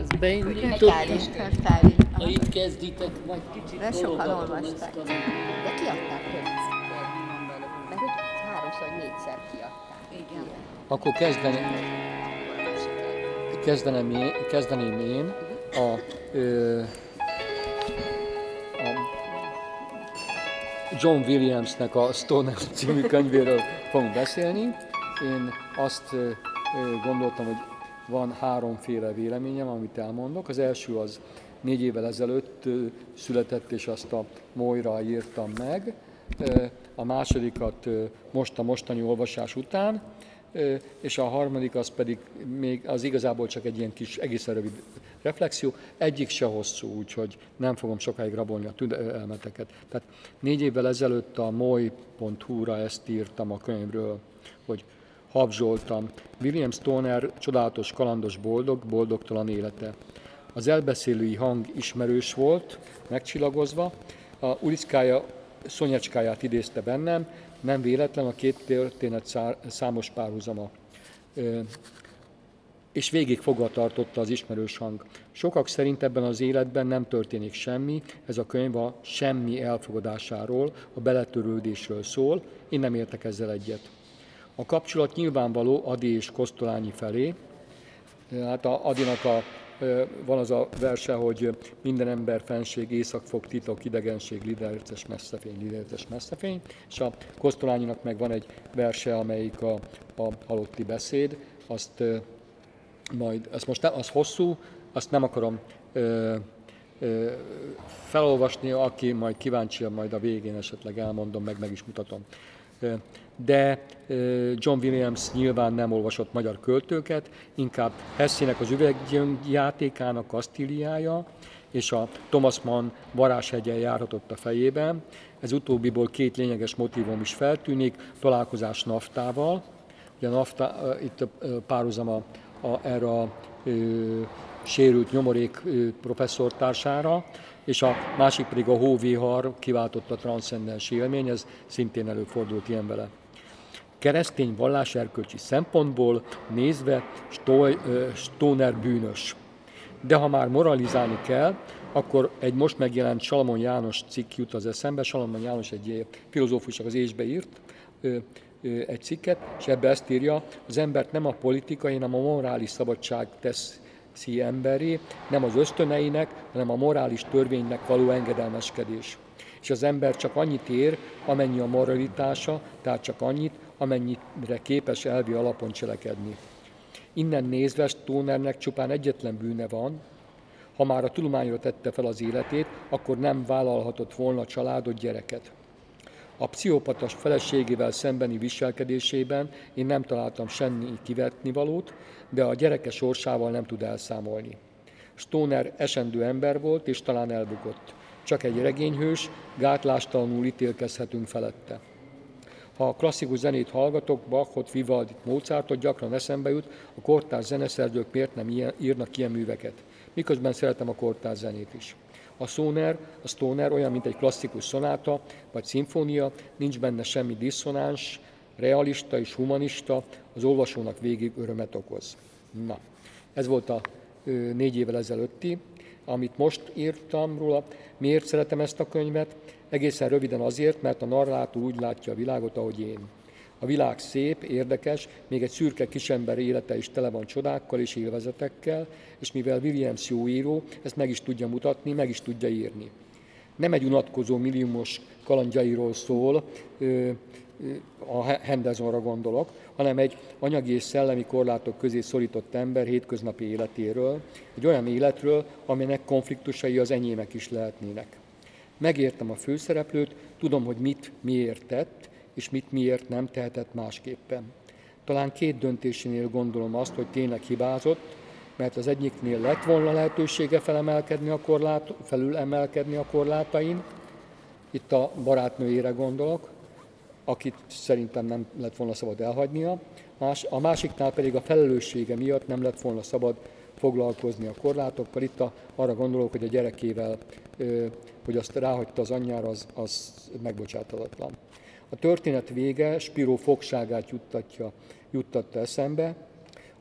Ez beindított. Ha itt kezditek, majd kicsit de sokan olvasták. De kiadták többször. Mert hogy háromszor, négyszer kiadták. Igen. Akkor kezdeném én a John Williamsnek a Stoner című könyvéről fogunk beszélni. Én azt gondoltam, hogy van háromféle véleményem, amit elmondok. Az első az 4 évvel ezelőtt született, és azt a Molyra írtam meg. A másodikat most a mostani olvasás után, és a harmadik az pedig még az igazából csak egy ilyen kis egészen rövid reflexió. Egyik se hosszú, úgyhogy nem fogom sokáig rabolni a tüdelmeteket. Tehát 4 évvel ezelőtt a moly.hu-ra ezt írtam a könyvről, hogy habzsoltam. William Stoner csodálatos, kalandos, boldogtalan élete. Az elbeszélői hang ismerős volt, megcsillagozva. A ulickája szonyecskáját idézte bennem, nem véletlen a két történet számos párhuzama. És végig fogva tartotta az ismerős hang. Sokak szerint ebben az életben nem történik semmi, ez a könyv a semmi elfogadásáról, a beletörődésről szól, én nem értek ezzel egyet. A kapcsolat nyilvánvaló Ady és Kosztolányi felé. Hát Adynak van az a verse, hogy minden ember fenség, éjszakfog, titok, idegenség, liderces messzefény, és a Kosztolányinak meg van egy verse, amelyik a halotti beszéd, azt majd, az most nem, az hosszú, azt nem akarom felolvasni, aki majd kíváncsi, majd a végén esetleg elmondom, meg is mutatom. De John Williams nyilván nem olvasott magyar költőket, inkább Hessének az üveggyöngyjátékának Kastiliája, és a Thomas Mann Varázshegyen járhatott a fejében. Ez utóbbiból 2 lényeges motívum is feltűnik, találkozás NAFTA-val. Ugye a NAFTA, itt párhuzama erre a sérült nyomorék professzortársára, és a másik pedig a hóvihar kiváltott a transzcendens élmény, ez szintén előfordult ilyen vele. Keresztény valláserkölcsi szempontból nézve Stoner bűnös. De ha már moralizálni kell, akkor egy most megjelent Salamon János cikk jut az eszembe. Salamon János egy filozófus, az Ésbe írt egy cikket, és ebbe ezt írja, az embert nem a politikai, hanem a morális szabadság teszi emberré, nem az ösztöneinek, hanem a morális törvénynek való engedelmeskedés. És az ember csak annyit ér, amennyi a moralitása, tehát csak annyit, amennyire képes elvi alapon cselekedni. Innen nézve Stonernek csupán egyetlen bűne van, ha már a tudományra tette fel az életét, akkor nem vállalhatott volna családot, gyereket. A pszichopatas feleségével szembeni viselkedésében én nem találtam semmi kivetnivalót, de a gyereke sorsával nem tud elszámolni. Stoner esendő ember volt, és talán elbukott. Csak egy regényhős, gátlástalanul ítélkezhetünk felette. Ha a klasszikus zenét hallgatok, Bachot, Vivaldit, Mozartot, gyakran eszembe jut, a kortárs zeneszerzők miért nem írnak ilyen műveket. Miközben szeretem a kortárs zenét is. A Stoner olyan, mint egy klasszikus szonáta vagy szimfónia, nincs benne semmi diszonáns, realista és humanista, az olvasónak végig örömet okoz. Na, ez volt a 4 évvel ezelőtti, amit most írtam róla. Miért szeretem ezt a könyvet? Egészen röviden azért, mert a narrátor úgy látja a világot, ahogy én. A világ szép, érdekes, még egy szürke kisember élete is tele van csodákkal és élvezetekkel, és mivel Williams jó író, ezt meg is tudja mutatni, meg is tudja írni. Nem egy unatkozó milliumos kalandjairól szól, a Hendersonra gondolok, hanem egy anyagi és szellemi korlátok közé szorított ember hétköznapi életéről, egy olyan életről, aminek konfliktusai az enyémek is lehetnének. Megértem a főszereplőt, tudom, hogy mit miért tett, és mit miért nem tehetett másképpen. Talán 2 döntésénél gondolom azt, hogy tényleg hibázott, mert az egyiknél lett volna lehetősége felülemelkedni a korlátain, itt a barátnőjére gondolok, akit szerintem nem lett volna szabad elhagynia, a másiknál pedig a felelőssége miatt nem lett volna szabad foglalkozni a korlátokkal. Itt arra gondolok, hogy a gyerekével, hogy azt ráhagyta az anyjára, az megbocsátatlan. A történet vége Spiró fogságát juttatta eszembe,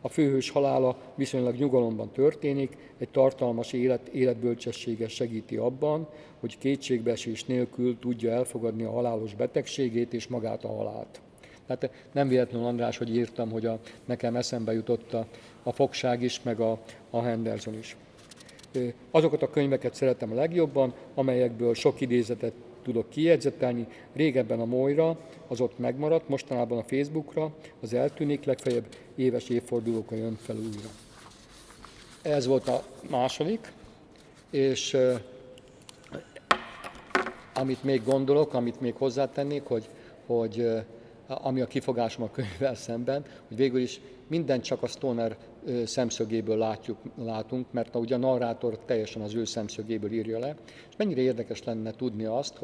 A főhős halála viszonylag nyugalomban történik, egy tartalmas életbölcsessége segíti abban, hogy kétségbeesés nélkül tudja elfogadni a halálos betegségét és magát a halált. Tehát nem véletlenül, András, hogy írtam, hogy nekem eszembe jutott a fogság is, meg a Henderson is. Azokat a könyveket szeretem a legjobban, amelyekből sok idézetet tudok kijegyzetelni. Régebben a Mólyra, az ott megmaradt, mostanában a Facebookra, az eltűnik, legfeljebb éves évfordulókra jön fel újra. Ez volt a második, és amit még gondolok, amit még hozzátennék, hogy ami a kifogásom a könyvvel szemben, hogy végül is mindent csak a Stoner szemszögéből látunk, mert ugye a narrátor teljesen az ő szemszögéből írja le, és mennyire érdekes lenne tudni azt,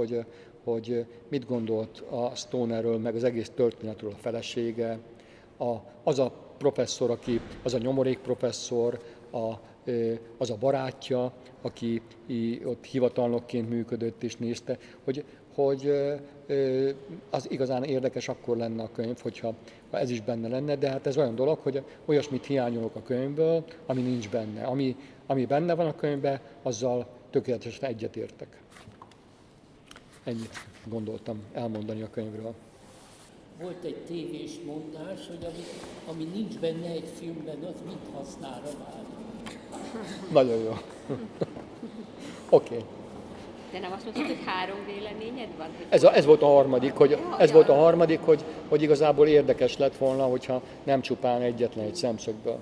hogy mit gondolt a Stonerről, meg az egész történetről a felesége, az a professzor, az a nyomorék professzor, az a barátja, aki ott hivatalnokként működött és nézte, hogy az igazán érdekes akkor lenne a könyv, hogyha ez is benne lenne, de hát ez olyan dolog, hogy olyasmit hiányolok a könyvből, ami nincs benne. Ami benne van a könyvben, azzal tökéletesen egyetértek. Ennyit gondoltam elmondani a könyvről. Volt egy tévés mondás, hogy ami nincs benne egy filmben, az mit használra válik. Nagyon jó. Oké. Okay. De nem azt mondtad, hogy három véleményed van? Ez volt a harmadik, hogy igazából érdekes lett volna, hogyha nem csupán egyetlen egy szemszögből.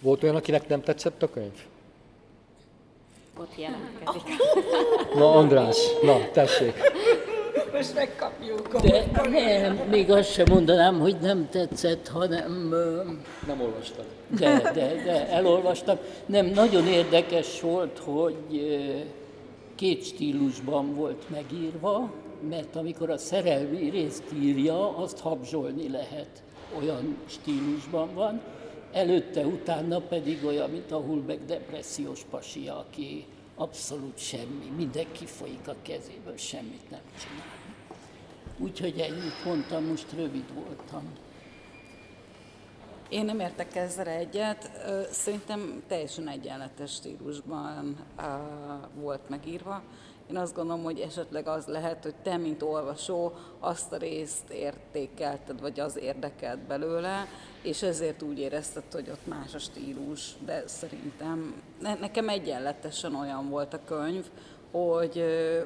Volt olyan, akinek nem tetszett a könyv? Ott jelentkezik. Na, András, tessék. Most megkapjuk. De nem, még azt sem mondanám, hogy nem tetszett, hanem... Nem olvastam. De elolvastam. Nem, nagyon érdekes volt, hogy... Két stílusban volt megírva, mert amikor a szerelmi részt írja, azt habzsolni lehet. Olyan stílusban van, előtte, utána pedig olyan, mint a Hulbeck depressziós pasia, aki abszolút semmi, mindenki folyik a kezéből, semmit nem csinál. Úgyhogy ennyit mondtam, most rövid voltam. Én nem értek ezzel egyet, szerintem teljesen egyenletes stílusban volt megírva. Én azt gondolom, hogy esetleg az lehet, hogy te, mint olvasó, azt a részt értékelted, vagy az érdekelt belőle, és ezért úgy érezted, hogy ott más a stílus, de szerintem nekem egyenletesen olyan volt a könyv,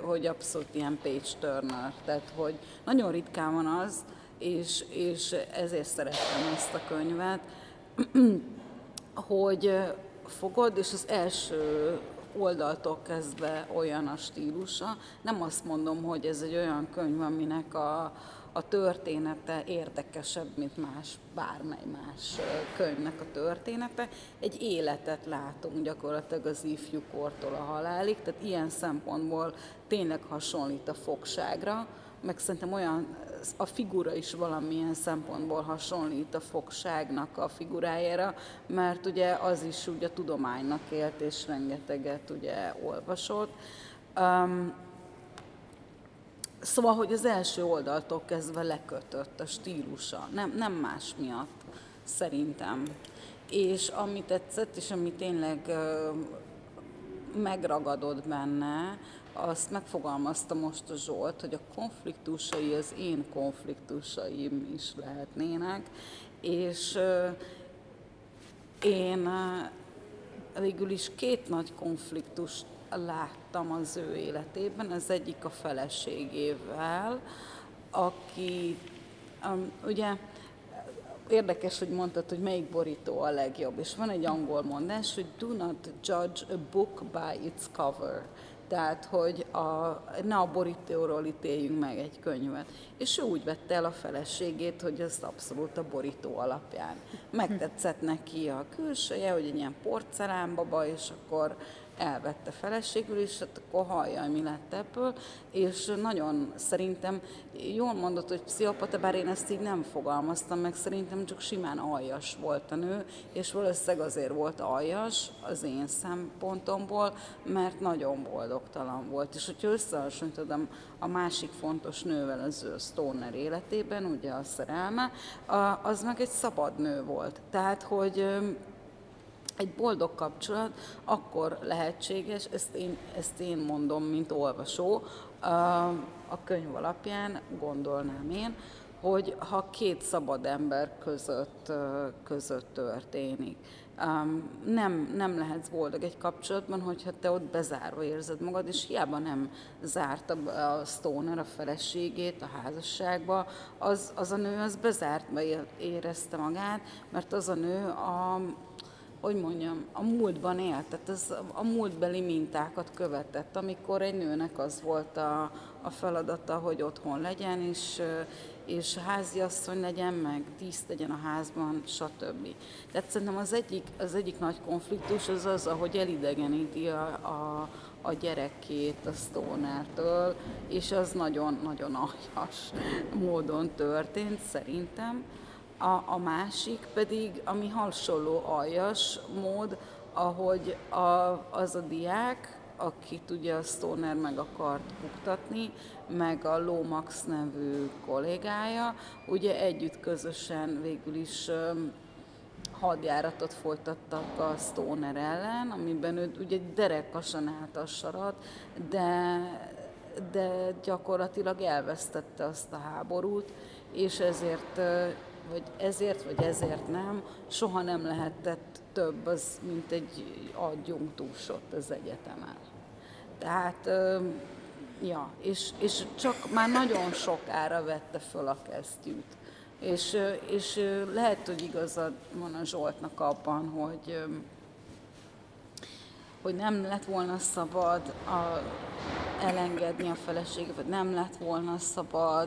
hogy abszolút ilyen page turner, tehát hogy nagyon ritkán van az, és ezért szerettem ezt a könyvet, hogy fogod, és az első oldaltól kezdve olyan a stílusa. Nem azt mondom, hogy ez egy olyan könyv, aminek a története érdekesebb, mint bármely más könyvnek a története. Egy életet látunk gyakorlatilag az ifjúkortól a halálig, tehát ilyen szempontból tényleg hasonlít a fogságra, meg szerintem olyan, a figura is valamilyen szempontból hasonlít a fogságnak a figurájára, mert ugye az is ugye tudománynak élt, és rengeteget ugye olvasott. Szóval, hogy az első oldaltól kezdve lekötött a stílusa, nem más miatt, szerintem. És ami tetszett, és ami tényleg megragadott benne, azt megfogalmazta most a Zsolt, hogy a konfliktusai az én konfliktusaim is lehetnének, és én végül is két nagy konfliktust láttam az ő életében. Az egyik a feleségével, aki ugye érdekes, hogy mondtad, hogy melyik borító a legjobb, és van egy angol mondás, hogy do not judge a book by its cover. Tehát, hogy ne a borítóról ítéljünk meg egy könyvet. És ő úgy vette el a feleségét, hogy ezt abszolút a borító alapján. Megtetszett neki a külseje, hogy egy ilyen porcelánbaba, és akkor elvette feleségül, és hát akkor halljaj, mi lett ebből, és nagyon szerintem jól mondott, hogy pszichopata, bár én ezt így nem fogalmaztam meg, szerintem csak simán aljas volt a nő, és valószínűleg azért volt aljas az én szempontomból, mert nagyon boldogtalan volt, és hogyha összehasonlítod a másik fontos nővel az Stoner életében, ugye a szerelme, az meg egy szabad nő volt, tehát hogy egy boldog kapcsolat akkor lehetséges, ezt én mondom, mint olvasó, a könyv alapján gondolnám én, hogy ha két szabad ember között történik. Nem lehetsz boldog egy kapcsolatban, hogyha te ott bezárva érzed magad, és hiába nem zárt a Stoner a feleségét a házasságba, az a nő az bezártba érezte magát, mert az a nő a múltban élt, tehát ez a múltbeli mintákat követett, amikor egy nőnek az volt a feladata, hogy otthon legyen, és háziasszony legyen, meg tiszt legyen a házban, stb. Tehát szerintem az egyik nagy konfliktus az, ahogy elidegeníti a gyerekét a Stonertől, és az nagyon-nagyon aljas módon történt szerintem. A másik pedig, ami hasonló aljas mód, ahogy az a diák, akit ugye a Stoner meg akart buktatni, meg a Lomax nevű kollégája, ugye együtt közösen végül is hadjáratot folytattak a Stoner ellen, amiben ő ugye derekasan állt a sarat, de gyakorlatilag elvesztette azt a háborút, és ezért vagy ezért nem, soha nem lehetett több az, mint egy adjunktus ott az egyetemen. Tehát, ja, és csak már nagyon sokára vette föl a kesztyűt. És lehet, hogy igazad van a Zsoltnak abban, hogy nem lett volna szabad elengedni a feleséget, vagy nem lett volna szabad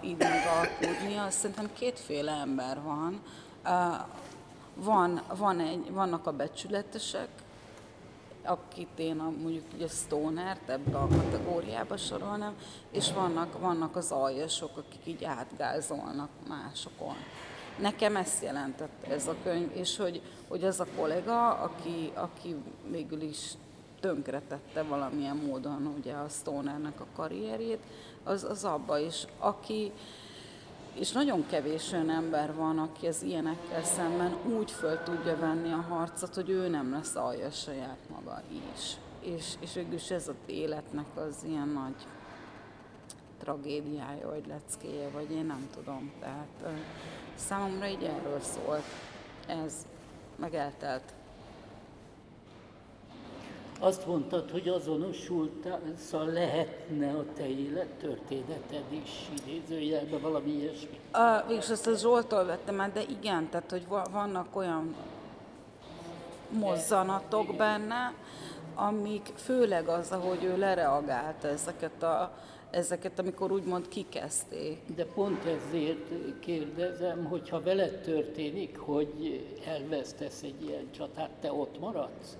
időben alkudnia. Szerintem kétféle ember van. Vannak a becsületesek, akit én mondjuk ugye Stonert ebbe a kategóriába sorolnám, és vannak az aljasok, akik így átgázolnak másokon. Nekem ezt jelentett ez a könyv, és hogy az a kollega, aki végül is tönkretette valamilyen módon ugye a Stonernek a karrierjét, az abba is, aki, és nagyon kevés olyan ember van, aki az ilyenekkel szemben úgy föl tudja venni a harcot, hogy ő nem lesz aljas saját maga is. És végül is ez az életnek az ilyen nagy tragédiája, vagy leckéje, vagy én nem tudom. Tehát számomra így erről szólt. Ez meg eltelt. Azt mondtad, hogy azonosultál, lehetne a te élettörténeted is, idézőjelben valami ilyesmi. Végülis ezt a Zsoltól vettem el, de igen, tehát hogy vannak olyan mozzanatok benne, amik főleg az, ahogy ő lereagálta ezeket, amikor úgymond kikezdték. De pont ezért kérdezem, hogy ha veled történik, hogy elvesztesz egy ilyen csatát, te ott maradsz?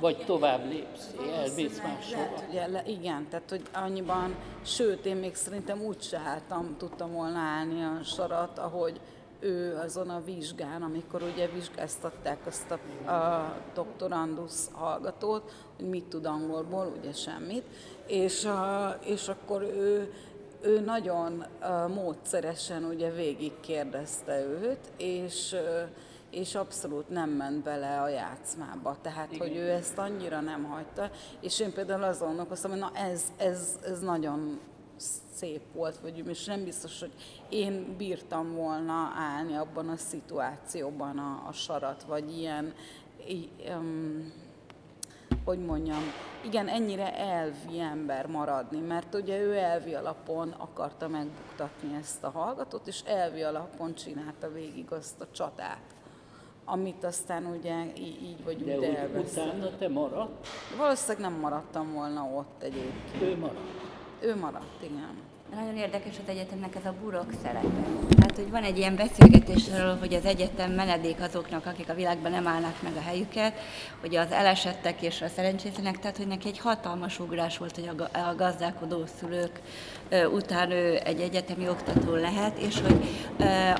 Vagy tovább lépsz, elmész máshova. Igen, tehát hogy annyiban, sőt, én még szerintem úgy se tudtam volna állni a sarat, ahogy ő azon a vizsgán, amikor ugye vizsgáztatták azt a doktorandusz hallgatót, hogy mit tud angolból, ugye semmit, és akkor ő nagyon módszeresen ugye végig kérdezte őt, és abszolút nem ment bele a játszmába, tehát igen, hogy ő ezt annyira nem hagyta, és én például azon gondolkoztam, hogy na ez nagyon szép volt, vagy és nem biztos, hogy én bírtam volna állni abban a szituációban a sarat, vagy ilyen, igen, ennyire elvi ember maradni, mert ugye ő elvi alapon akarta megbuktatni ezt a hallgatót, és elvi alapon csinálta végig azt a csatát, amit aztán ugye így vagy úgy elveszett. Utána te maradt? Valószínűleg nem maradtam volna ott egyébként. Ő maradt? Ő maradt, igen. Nagyon érdekes az egyetemnek ez a burok szerepe. Tehát Tehát, hogy van egy ilyen beszélgetés arról, hogy az egyetem menedék azoknak, akik a világban nem állnak meg a helyüket, hogy az elesettek és a szerencsétlenek, tehát, hogy neki egy hatalmas ugrás volt, hogy a gazdálkodó szülők után ő egy egyetemi oktató lehet, és hogy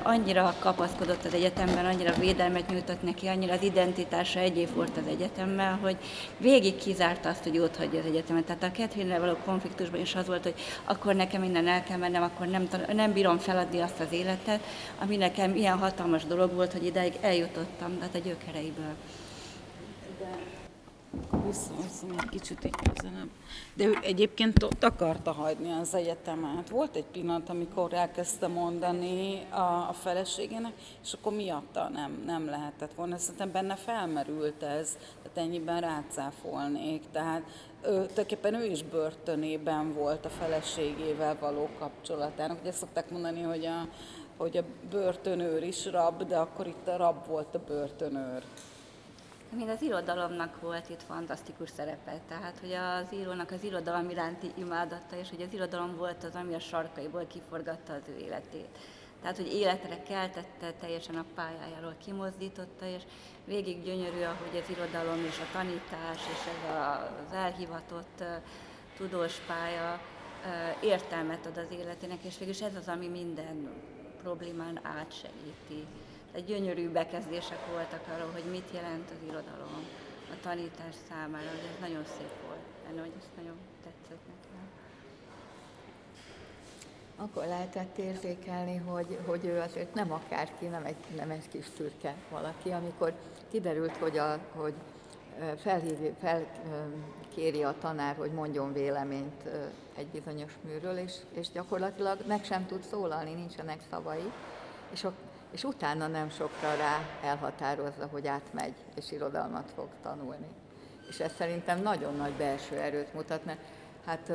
annyira kapaszkodott az egyetemben, annyira védelmet nyújtott neki, annyira az identitása egy év volt az egyetemmel, hogy végig kizárta azt, hogy ott hagyja az egyetemet. Tehát a Catherine-nel való konfliktusban is az volt, hogy akkor nekem innen el kell mennem, akkor nem bírom feladni azt az életet, ami nekem ilyen hatalmas dolog volt, hogy ideig eljutottam, tehát a gyökereiből. Visszahozom egy kicsit egy közelebb. De ő egyébként ott akarta hagyni az egyetemet. Volt egy pillanat, amikor elkezdte mondani a feleségének, és akkor miatta nem lehetett volna. Szerintem benne felmerült ez, tehát ennyiben rácáfolnék. Tehát tulajdonképpen ő is börtönében volt a feleségével való kapcsolatának. Ugye szokták mondani, hogy a börtönőr is rab, de akkor itt a rab volt a börtönőr. Mind az irodalomnak volt itt fantasztikus szerepe, tehát hogy az írónak az irodalom iránti imádata, és hogy az irodalom volt az, ami a sarkaiból kiforgatta az ő életét. Tehát, hogy életre keltette, teljesen a pályájáról kimozdította, és végig gyönyörű, ahogy az irodalom és a tanítás, és ez az elhivatott tudós pálya értelmet ad az életének, és végülis ez az, ami minden problémán átsegíti. Gyönyörű bekezdések voltak arról, hogy mit jelent az irodalom a tanítás számára, hogy ez nagyon szép volt, hogy ez nagyon tetszett nekem. Akkor lehetett érzékelni, hogy ő azért nem akárki, nem egy kis szürke valaki, amikor kiderült, hogy felkéri a tanár, hogy mondjon véleményt egy bizonyos műről, és gyakorlatilag meg sem tud szólalni, nincsenek szavai, és utána nem sokra rá elhatározza, hogy átmegy, és irodalmat fog tanulni. És ez szerintem nagyon nagy belső erőt mutatna. Hát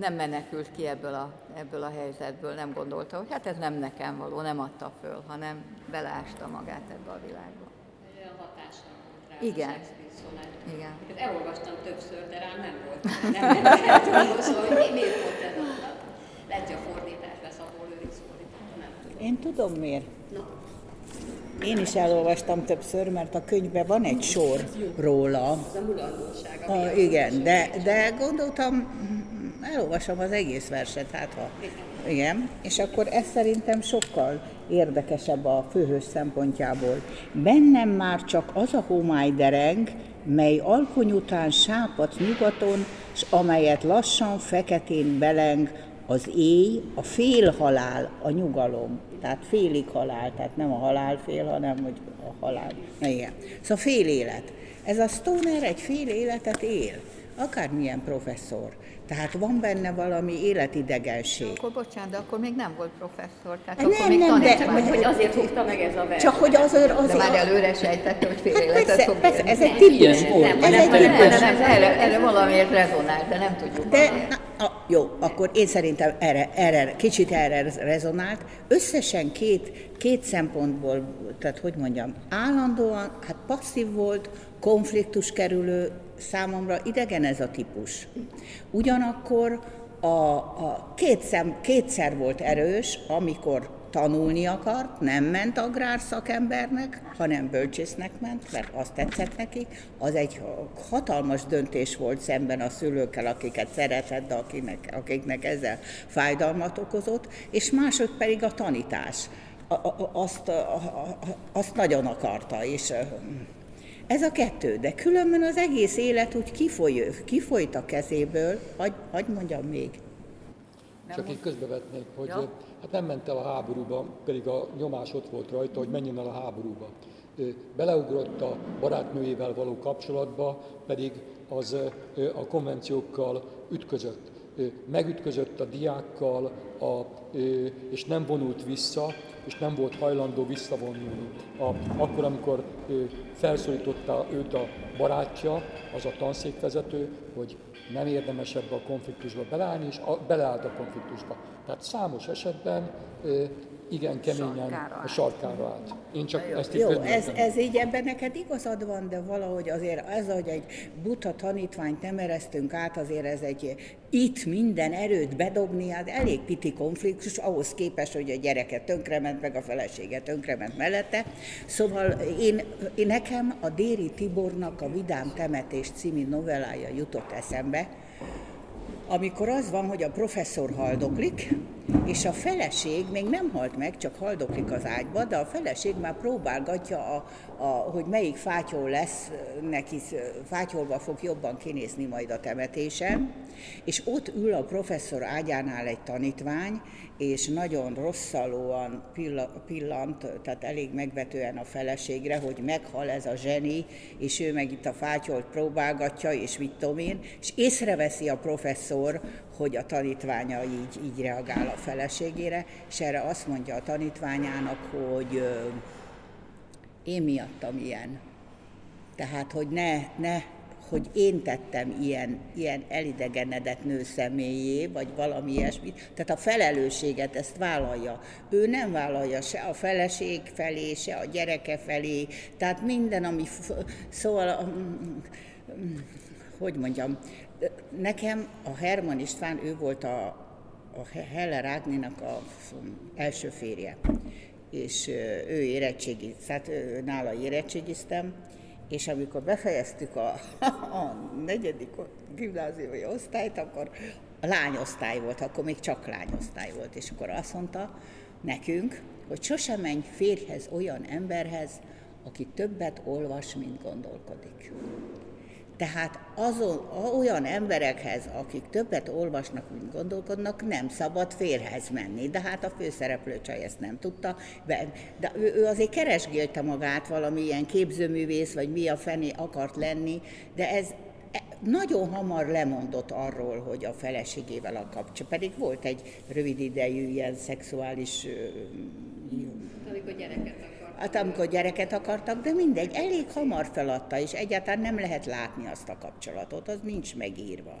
nem menekült ki ebből a helyzetből, nem gondolta, hogy hát ez nem nekem való, nem adta föl, hanem beleásta magát ebbe a világba. Olyan hatása volt rá. Igen. Igen. Elolvastam többször, de rám nem volt. Nem tudom, hogy miért volt ez a lehet, hogy a fordítás lesz, ahol ő is fordította, nem tudom. Én tudom miért. Én is elolvastam többször, mert a könyvben van egy sor róla. Az a mulandóság. Igen, de gondoltam, elolvasom az egész verset, hát ha... Igen. És akkor ez szerintem sokkal érdekesebb a főhős szempontjából. Bennem már csak az a homály dereng, mely alkony után sápadt nyugaton, s amelyet lassan feketén beleng az éj, a félhalál, a nyugalom. Tehát félig halál, tehát nem a halálfél, hanem hogy a halál. Na igen. Szóval fél élet. Ez a Stoner egy fél életet él, akármilyen professzor. Tehát van benne valami életidegenség. Akkor bocsánat, de akkor még nem volt professzor. Tehát nem, akkor még tanítványos. Hogy azért fogta meg ez a vers. Csak hogy azért... De már előre sejtette, hogy fél életet fog élni. Ez egy típus volt. Erre valamiért rezonált, de nem tudjuk. Jó, akkor én szerintem kicsit erre rezonált. Összesen két szempontból, tehát hogy mondjam, állandóan, hát passzív volt, konfliktus kerülő, számomra idegen ez a típus. Ugyanakkor kétszer volt erős, amikor tanulni akart, nem ment agrárszakembernek, hanem bölcsésznek ment, mert azt tetszett neki. Az egy hatalmas döntés volt szemben a szülőkkel, akiket szeretett, de akiknek ezzel fájdalmat okozott, és mások pedig a tanítás. Azt nagyon akarta, és... Ez a kettő, de különben az egész élet úgy kifolyt a kezéből, hadd mondjam még. Csak én közbevetnék, hogy ja. Hát nem ment el a háborúba, pedig a nyomás ott volt rajta, hogy menjen el a háborúba. Beleugrott a barátnőjével való kapcsolatba, pedig az a konvenciókkal ütközött. Megütközött a diákkal, és nem vonult vissza, és nem volt hajlandó visszavonulni. Akkor, amikor felszólította őt a barátja, az a tanszékvezető, hogy nem érdemes ebbe a konfliktusba beleállni, és beleállt a konfliktusba. Tehát számos esetben igen, keményen a sarkára állt. Én csak ezt így jó, ez így ebben neked igazad van, de valahogy azért ez, hogy egy buta tanítványt nem eresztünk át, azért ez egy itt minden erőt bedobni, az elég piti konfliktus, ahhoz képest, hogy a gyereke tönkrement, meg a felesége tönkrement mellette. Szóval én nekem a Déri Tibornak a Vidám Temetés című novellája jutott eszembe, amikor az van, hogy a professzor haldoklik, és a feleség még nem halt meg, csak haldoklik az ágyba, de a feleség már próbálgatja, hogy melyik fátyol lesz, neki fátyolba fog jobban kinézni majd a temetésen, és ott ül a professzor ágyánál egy tanítvány, és nagyon rosszalóan pillant, tehát elég megvetően a feleségre, hogy meghal ez a zseni, és ő meg itt a fátyolt próbálgatja, és mit tudom én, és észreveszi a professzor, hogy a tanítványa így reagál a feleségére, és erre azt mondja a tanítványának, hogy én miattam ilyen. Tehát, hogy hogy én tettem ilyen elidegenedett nő személyé, vagy valami ilyesmit. Tehát a felelősséget ezt vállalja. Ő nem vállalja se a feleség felé, se a gyereke felé. Tehát minden, ami... Szóval, hogy mondjam, nekem a Herman István, ő volt a Heller Ágnénak az első férje. És ő érettségizett, tehát nála érettségiztem. És amikor befejeztük a negyedik gimnáziumi osztályt, akkor lányosztály volt, akkor még csak lányosztály volt, és akkor azt mondta nekünk, hogy sosem menj férjhez, olyan emberhez, aki többet olvas, mint gondolkodik. Tehát olyan emberekhez, akik többet olvasnak, mint gondolkodnak, nem szabad férhez menni. De hát a főszereplő csaj ezt nem tudta. De ő azért keresgélte magát, valami ilyen képzőművész, vagy mi a fené akart lenni, de ez nagyon hamar lemondott arról, hogy a feleségével a kapcsolat. Pedig volt egy rövid idejű ilyen szexuális... Amikor gyereket akartak, de mindegy, elég hamar feladta, és egyáltalán nem lehet látni azt a kapcsolatot, az nincs megírva.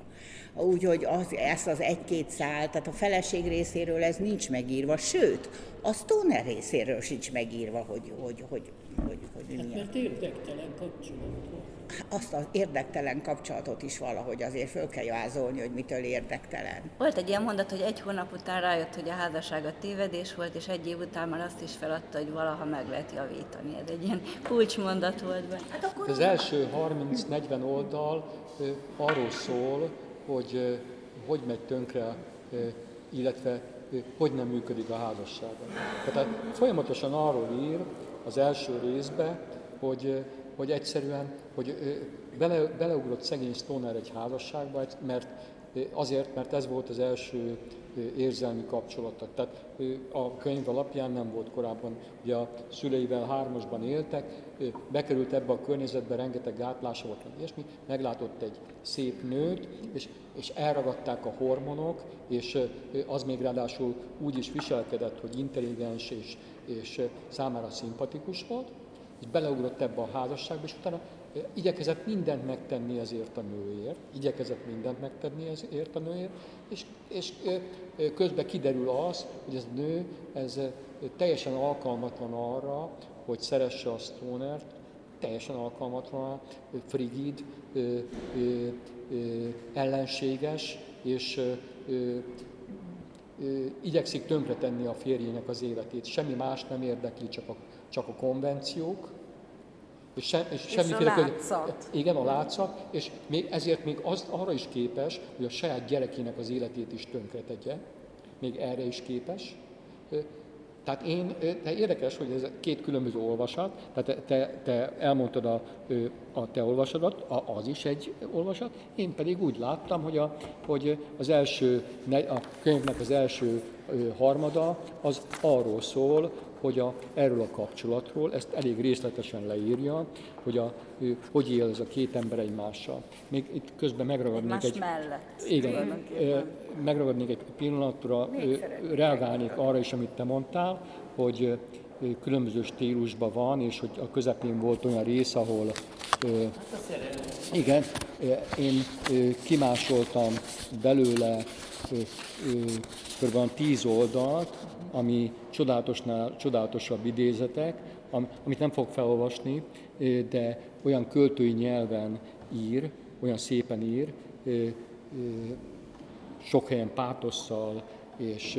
Úgyhogy ezt az egy-két szál, tehát a feleség részéről ez nincs megírva, sőt, a Stoner részéről sincs megírva, hogy milyen. Mert érdektelen kapcsolat volt. Azt az érdektelen kapcsolatot is valahogy azért föl kell vázolni, hogy mitől érdektelen. Volt egy ilyen mondat, hogy egy hónap után rájött, hogy a házassága tévedés volt, és egy év után már azt is feladta, hogy valaha meg lehet javítani. Ez egy ilyen kulcsmondat volt benne. Hát akkor az első 30-40 oldal arról szól, hogy megy tönkre, illetve hogy nem működik a házasságban. Tehát folyamatosan arról ír az első részbe, hogy egyszerűen, hogy beleugrott szegény Stoner egy házasságba, mert ez volt az első érzelmi kapcsolata. Tehát a könyv alapján nem volt korábban, ugye a szüleivel hármasban éltek, bekerült ebbe a környezetbe, rengeteg gátlása volt, vagy ilyesmi, meglátott egy szép nőt, és elragadták a hormonok, és az még ráadásul úgy is viselkedett, hogy intelligens és számára szimpatikus volt, és beleugrott ebbe a házasságba, és utána igyekezett mindent megtenni ezért a nőért, és közben kiderül az, hogy ez a nő teljesen alkalmatlan arra, hogy szeresse a Stonert, teljesen alkalmatlan, frigid, ellenséges, és igyekszik tönkretenni a férjének az életét. Semmi más nem érdekli, csak a konvenciók, és a látszat. Igen, a látszat, és ezért még arra is képes, hogy a saját gyerekének az életét is tönkretegye, még erre is képes. Tehát érdekes, hogy ez két különböző olvasat, tehát te elmondtad a te olvasadat, az is egy olvasat, én pedig úgy láttam, hogy, hogy az első, a könyvnek az első harmada az arról szól, hogy erről a kapcsolatról, ezt elég részletesen leírja, hogy él ez a két ember egymással. Még itt közben megragadnék egy pillanatra, reagálnék arra is, amit te mondtál, hogy különböző stílusban van, és hogy a közepén volt olyan rész, ahol... Igen, én kimásoltam belőle kb. 10 oldalt, ami csodálatosnál csodálatosabb idézetek, amit nem fog felolvasni, de olyan költői nyelven ír, olyan szépen ír, sok helyen pátosszal, és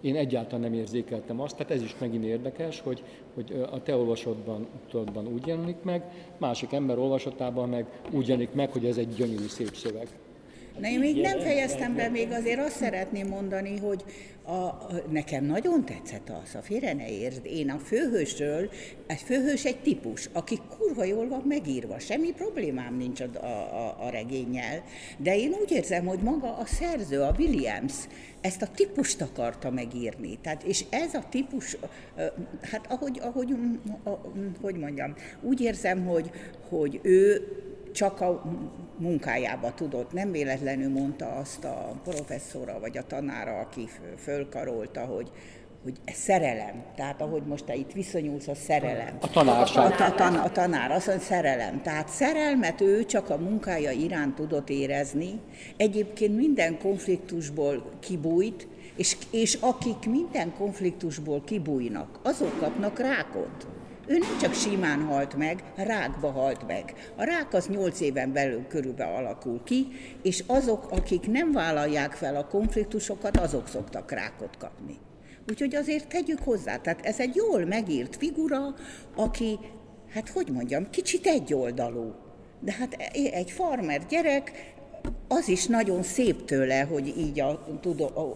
én egyáltalán nem érzékeltem azt, tehát ez is megint érdekes, hogy a te olvasatban úgy jelenik meg, másik ember olvasatában meg úgy jelenik meg, hogy ez egy gyönyörű szép szöveg. Na, én még nem fejeztem be, még azért azt szeretném mondani, hogy nekem nagyon tetszett az, a félre ne értsd, én a főhősről, egy főhős egy típus, aki kurva jól van megírva, semmi problémám nincs a regénnyel, de én úgy érzem, hogy maga a szerző, a Williams, ezt a típust akarta megírni. Tehát, és ez a típus, hát hogy mondjam, úgy érzem, hogy ő csak a munkájába tudott. Nem véletlenül mondta azt a professzora vagy a tanára, aki fölkarolta, hogy szerelem. Tehát ahogy most te itt viszonyulsz, a szerelem. A tanár. A tanár azt mondja, szerelem. Tehát szerelmet ő csak a munkája iránt tudott érezni. Egyébként minden konfliktusból kibújt, és akik minden konfliktusból kibújnak, azok kapnak rákot. Ő nem csak simán halt meg, rákba halt meg. A rák az 8 éven belül körülbelül alakul ki, és azok, akik nem vállalják fel a konfliktusokat, azok szoktak rákot kapni. Úgyhogy azért tegyük hozzá, tehát ez egy jól megírt figura, aki, hát hogy mondjam, kicsit egyoldalú. De hát egy farmer gyerek, az is nagyon szép tőle, hogy így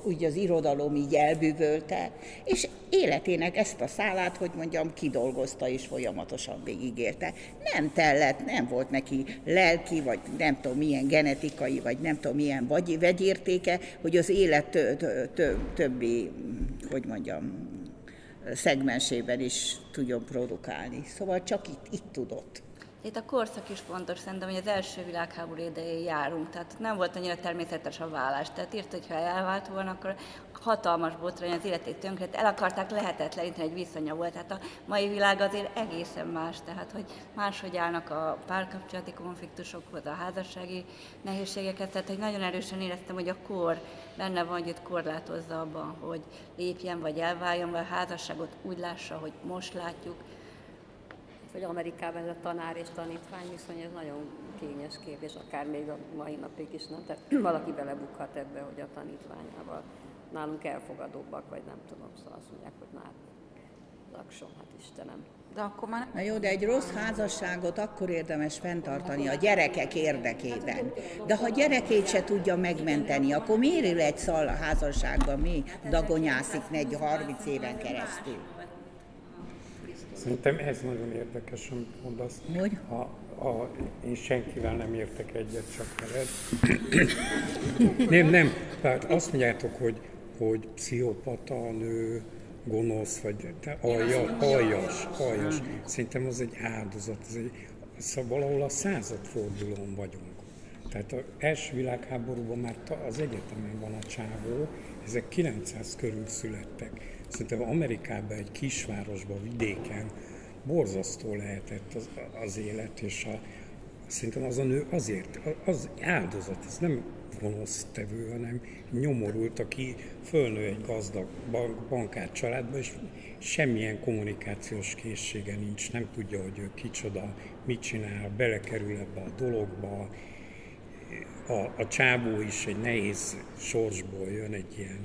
úgy az irodalom így elbűvölte, és életének ezt a szálát, hogy mondjam, kidolgozta és folyamatosan végigélte. Nem tellett, nem volt neki lelki, vagy nem tudom milyen genetikai, vagy nem tudom milyen vegyértéke, hogy az élet többi, hogy mondjam, szegmensében is tudjon produkálni. Szóval csak itt tudott. Itt a korszak is fontos, szerintem, hogy az első világháború idején járunk, tehát nem volt annyira természetes a vállás. Tehát írt, hogy ha elvált volna, akkor hatalmas botrány, az életét tönkret, el akarták lehetetleníteni, egy viszonya volt. Tehát a mai világ azért egészen más, tehát hogy máshogy állnak a párkapcsolati konfliktusokhoz, a házassági nehézségekhez, tehát hogy nagyon erősen éreztem, hogy a kor benne van, hogy korlátozza abban, hogy lépjen vagy elváljon, vagy a házasságot úgy lássa, hogy most látjuk. Hogy Amerikában ez a tanár és tanítvány viszony, ez nagyon kényes kép, és akár még a mai napig is nem. Tehát valaki belebukhat ebbe, hogy a tanítványával nálunk elfogadóbbak, vagy nem tudom, szóval azt mondják, hogy már lakson, hát Istenem. De akkor már... Na jó, de egy rossz házasságot akkor érdemes fenntartani a gyerekek érdekében. De ha gyerekét se tudja megmenteni, akkor miért ül egy házasságban, mi dagonyászik 30 éven keresztül? Szerintem ez nagyon érdekes, amit mondasz. Én senkivel nem értek egyet, csak veled. Nem. Tehát azt mondjátok, hogy pszichopata nő, gonosz, vagy aljas. Szerintem az egy áldozat. Valahol a századfordulón vagyunk. Tehát az első világháborúban már az egyetemen van a csávó, ezek 900 körül születtek. Szerintem Amerikában, egy kisvárosban, vidéken borzasztó lehetett az élet, és szerintem az a nő azért, az áldozat, ez nem gonosztevő, hanem nyomorult, aki fölnő egy gazdag bankár családba, és semmilyen kommunikációs készsége nincs, nem tudja, hogy ő kicsoda, mit csinál, belekerül ebbe a dologba. A csábó is egy nehéz sorsból jön, egy ilyen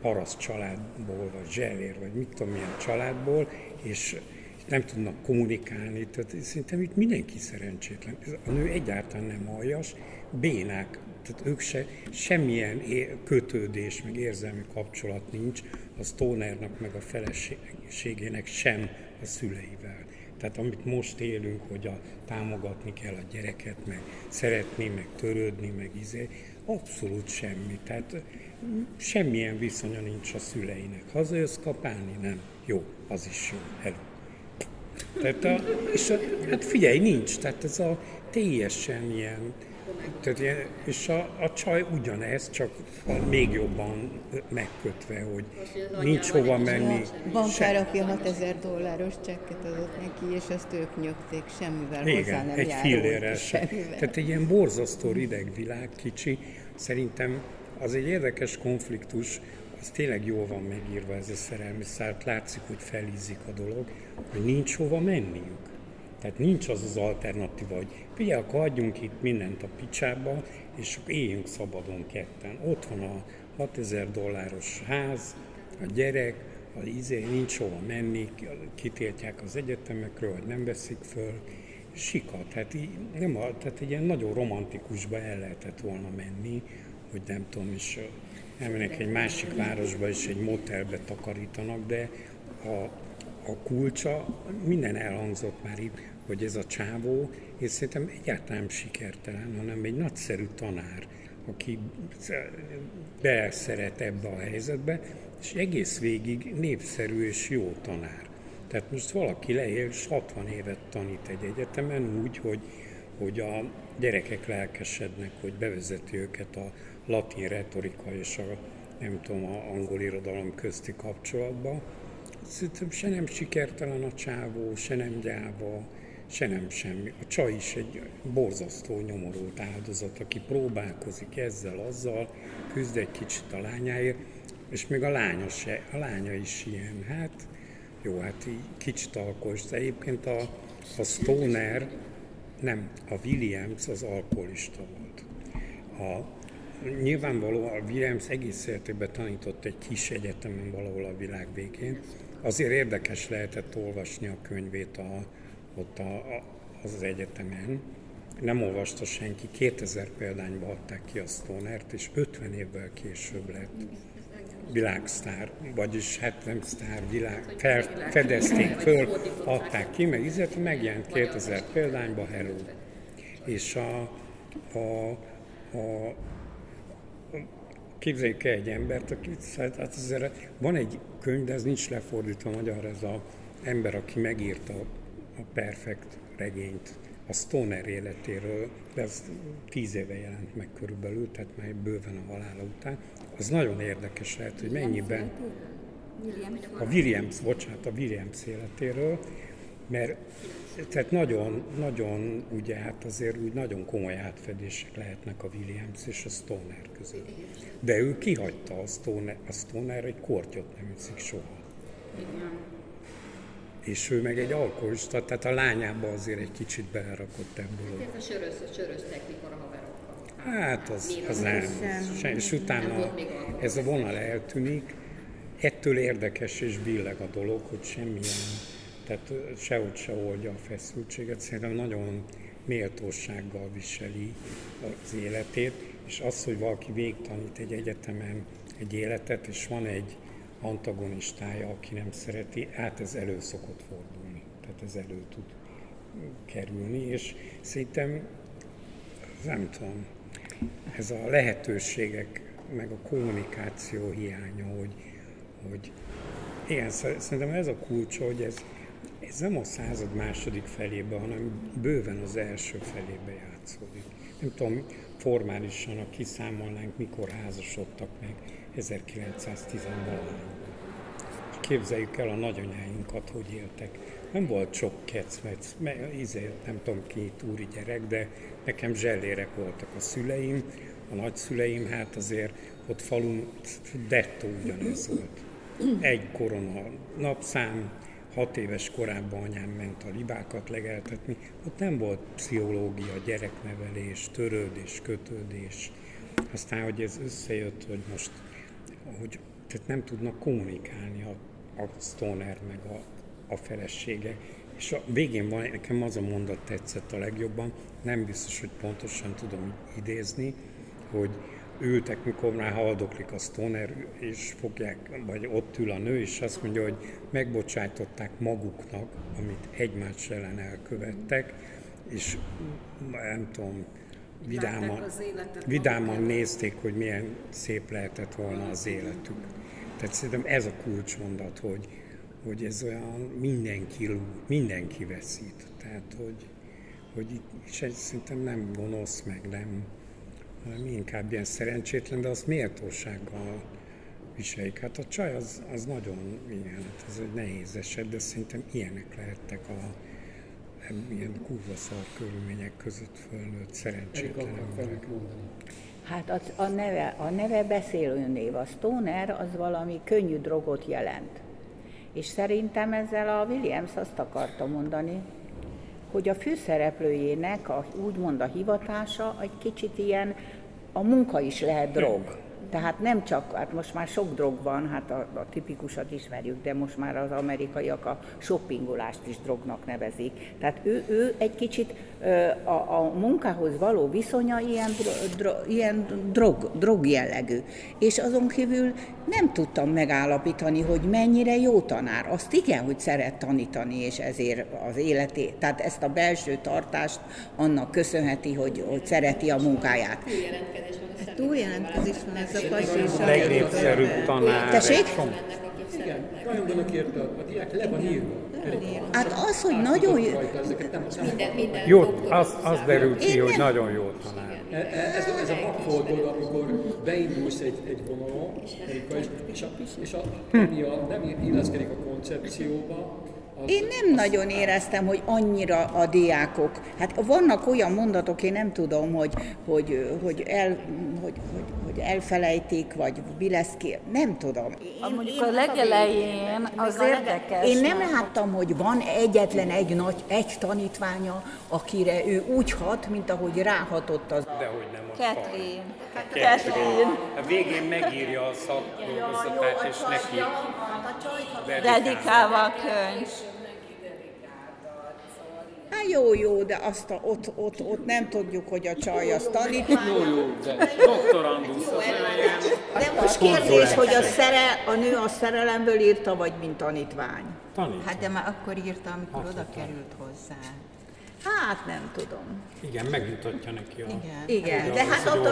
paraszt családból, vagy zselér, vagy mit tudom milyen családból, és nem tudnak kommunikálni, tehát szerintem itt mindenki szerencsétlen. A nő egyáltalán nem aljas, bénák, tehát ők semmilyen kötődés, meg érzelmi kapcsolat nincs a Stonernak, meg a feleségének sem a szüleivel. Tehát amit most élünk, hogy támogatni kell a gyereket, meg szeretni, meg törődni, meg abszolút semmi. Tehát semmilyen viszonya nincs a szüleinek. Hazajössz kapálni? Nem. Jó, az is jó. Hello. Tehát hát figyelj, nincs. Tehát ez a teljesen ilyen... Tehát ilyen és a csaj ugyanez, csak még jobban megkötve, hogy nincs hova menni. Bankár, aki $6000 csekket adott neki, és azt ők nyögték, semmivel hozzá nem egy járult. Egy fillérrel sem. Tehát egy ilyen borzasztó rideg világ, kicsi. Szerintem Az egy érdekes konfliktus, az tényleg jól van megírva ez a szerelmi szárt, látszik, hogy felízik a dolog, hogy nincs hova menniük. Tehát nincs az az alternatíva, hogy figyelj, akkor hagyjunk itt mindent a picsába, és éljünk szabadon ketten. Ott van a $6000 ház, a gyerek, az izé, nincs hova menni, kitiltják az egyetemekről, hogy nem veszik föl. Sikat, hát nem, tehát egy ilyen nagyon romantikusba el lehetett volna menni, hogy nem tudom, és elmennek egy másik városba, és egy motelbe takarítanak, de a kulcsa, minden elhangzott már itt, hogy ez a csávó, és szerintem egyáltalán nem sikertelen, hanem egy nagyszerű tanár, aki beleszeret ebbe a helyzetbe, és egész végig népszerű és jó tanár. Tehát most valaki leél, és 60 évet tanít egy egyetemen úgy, hogy a gyerekek lelkesednek, hogy bevezeti őket a latin retorika és a, nem tudom, a angol irodalom közti kapcsolatba. Szerintem se nem sikertelen a csávó, se nem gyáva, se nem semmi. A csaj is egy borzasztó nyomorult áldozat, aki próbálkozik ezzel, azzal, küzd egy kicsit a lányáért, és még a lánya se, a lánya is ilyen, hát... Jó, hát így kicsit alkoholista. Egyébként a Stoner, nem, a Williams az alkoholista volt. Nyilvánvalóan a Williams egész életében tanított egy kis egyetemen valahol a világ végén. Azért érdekes lehetett olvasni a könyvét ott az egyetemen. Nem olvasta senki, 2000 példányba adták ki a Stonert, és 50 évvel később lett világsztár, vagyis hát nem sztár, fedezték föl, adták ki, meg ízlet, megjelent 2000 példányba, hello. És képzeljük el egy embert, aki, hát azért van egy könyv, de ez nincs lefordítva magyarra, ez az ember, aki megírta a perfekt regényt, a Stoner életéről, de ez 10 éve jelent meg körülbelül, tehát már bőven a halála után. Az nagyon érdekes lehet, hogy mennyiben... A Williams életéről, mert tehát nagyon, nagyon, ugye hát azért úgy nagyon komoly átfedések lehetnek a Williams és a Stoner között. De ő kihagyta a Stoner egy kortyot nem üszik soha. És ő meg egy alkoholista, tehát a lányába azért egy kicsit belerakott ebből. Ez a sörös technikora haverokkal. Hát az nem. És utána ez a vonal eltűnik. Ettől érdekes és billeg a dolog, hogy semmilyen, tehát sehogy se oldja a feszültséget. Szerintem nagyon méltósággal viseli az életét, és az, hogy valaki végtanít egy egyetemen egy életet, és van egy antagonistája, aki nem szereti, hát ez elő szokott fordulni, tehát ez elő tud kerülni, és szerintem, nem tudom, ez a lehetőségek, meg a kommunikáció hiánya, hogy igen, szerintem ez a kulcsa, hogy ez nem a század második felébe, hanem bőven az első felébe játszódik. Nem tudom, formálisan, ha kiszámolnánk, mikor házasodtak meg, 1910-ben. Képzeljük el a nagyanyáinkat, hogy éltek. Nem volt sok kecmec, nem tudom két úri gyerek, de nekem zsellérek voltak a szüleim, a nagyszüleim, hát azért ott falun dettó ugyanez volt. Egy korona napszám, 6 éves korában anyám ment a libákat legeltetni, ott nem volt pszichológia, gyereknevelés, törődés, kötődés. Aztán, hogy ez összejött, hogy most tehát nem tudnak kommunikálni a Stoner meg a felesége. És a végén van, nekem az a mondat tetszett a legjobban, nem biztos, hogy pontosan tudom idézni, hogy ültek, mikor már haldoklik a Stoner, és fogják, vagy ott ül a nő, és azt mondja, hogy megbocsájtották maguknak, amit egymás ellen elkövettek, és nem tudom, vidáman nézték, hogy milyen szép lehetett volna az életük. Tehát szerintem ez a kulcsmondat, hogy ez olyan mindenki veszít. Tehát, hogy itt szerintem nem gonosz, meg nem, hanem inkább ilyen szerencsétlen, de azt méltósággal viseljük. Hát a csaj az nagyon ilyen, hát ez egy nehéz eset, de szerintem ilyenek lehettek ilyen kurva szar körülmények között fölnőtt szerencsétlen emberek. Hát a neve beszélőnév, a Stoner az valami könnyű drogot jelent. És szerintem ezzel a Williams azt akarta mondani, hogy a főszereplőjének úgymond a hivatása egy kicsit ilyen, a munka is lehet drog. Tehát nem csak, hát most már sok drog van, hát a tipikusat ismerjük, de most már az amerikaiak a shoppingolást is drognak nevezik. Tehát ő egy kicsit a munkához való viszonya ilyen drog jellegű. És azon kívül nem tudtam megállapítani, hogy mennyire jó tanár. Azt igen, hogy szeret tanítani, és ezért az életét, tehát ezt a belső tartást annak köszönheti, hogy szereti a munkáját. Túljelentkezés van ez a passzív. Legnépszerűbb tanár. Tessék? Igen, rajongónak érte, a diák le van írva. Hát az, hogy nagyon jó. Jó, az derül ki, hogy nagyon jó tanár. Ez a vakfoldod, amikor beindulsz egy vonalon, és ami nem illeszkedik a koncepcióba. Én nem nagyon éreztem, hogy annyira a diákok, hát vannak olyan mondatok, én nem tudom, hogy elfelejtik, vagy mi lesz ki, nem tudom. Mondjuk a legelején az érdekes. Én nem láttam, hogy van egyetlen egy tanítványa, akire ő úgy hat, mint ahogy ráhatott az. Dehogy nem ott van. Katrin. A végén megírja a szakdolgozatát, és neki dedikálva a könyv. Hát jó, de azt ott nem tudjuk, hogy a csaj azt tanítmány. Jó, de doktorandusz. De most kérdés, hogy a nő a szerelemből írta, vagy mint tanítvány? Hát de már akkor írta, amikor oda került hozzá. Hát nem tudom. Igen, megmutatja neki a... Igen, de hát ott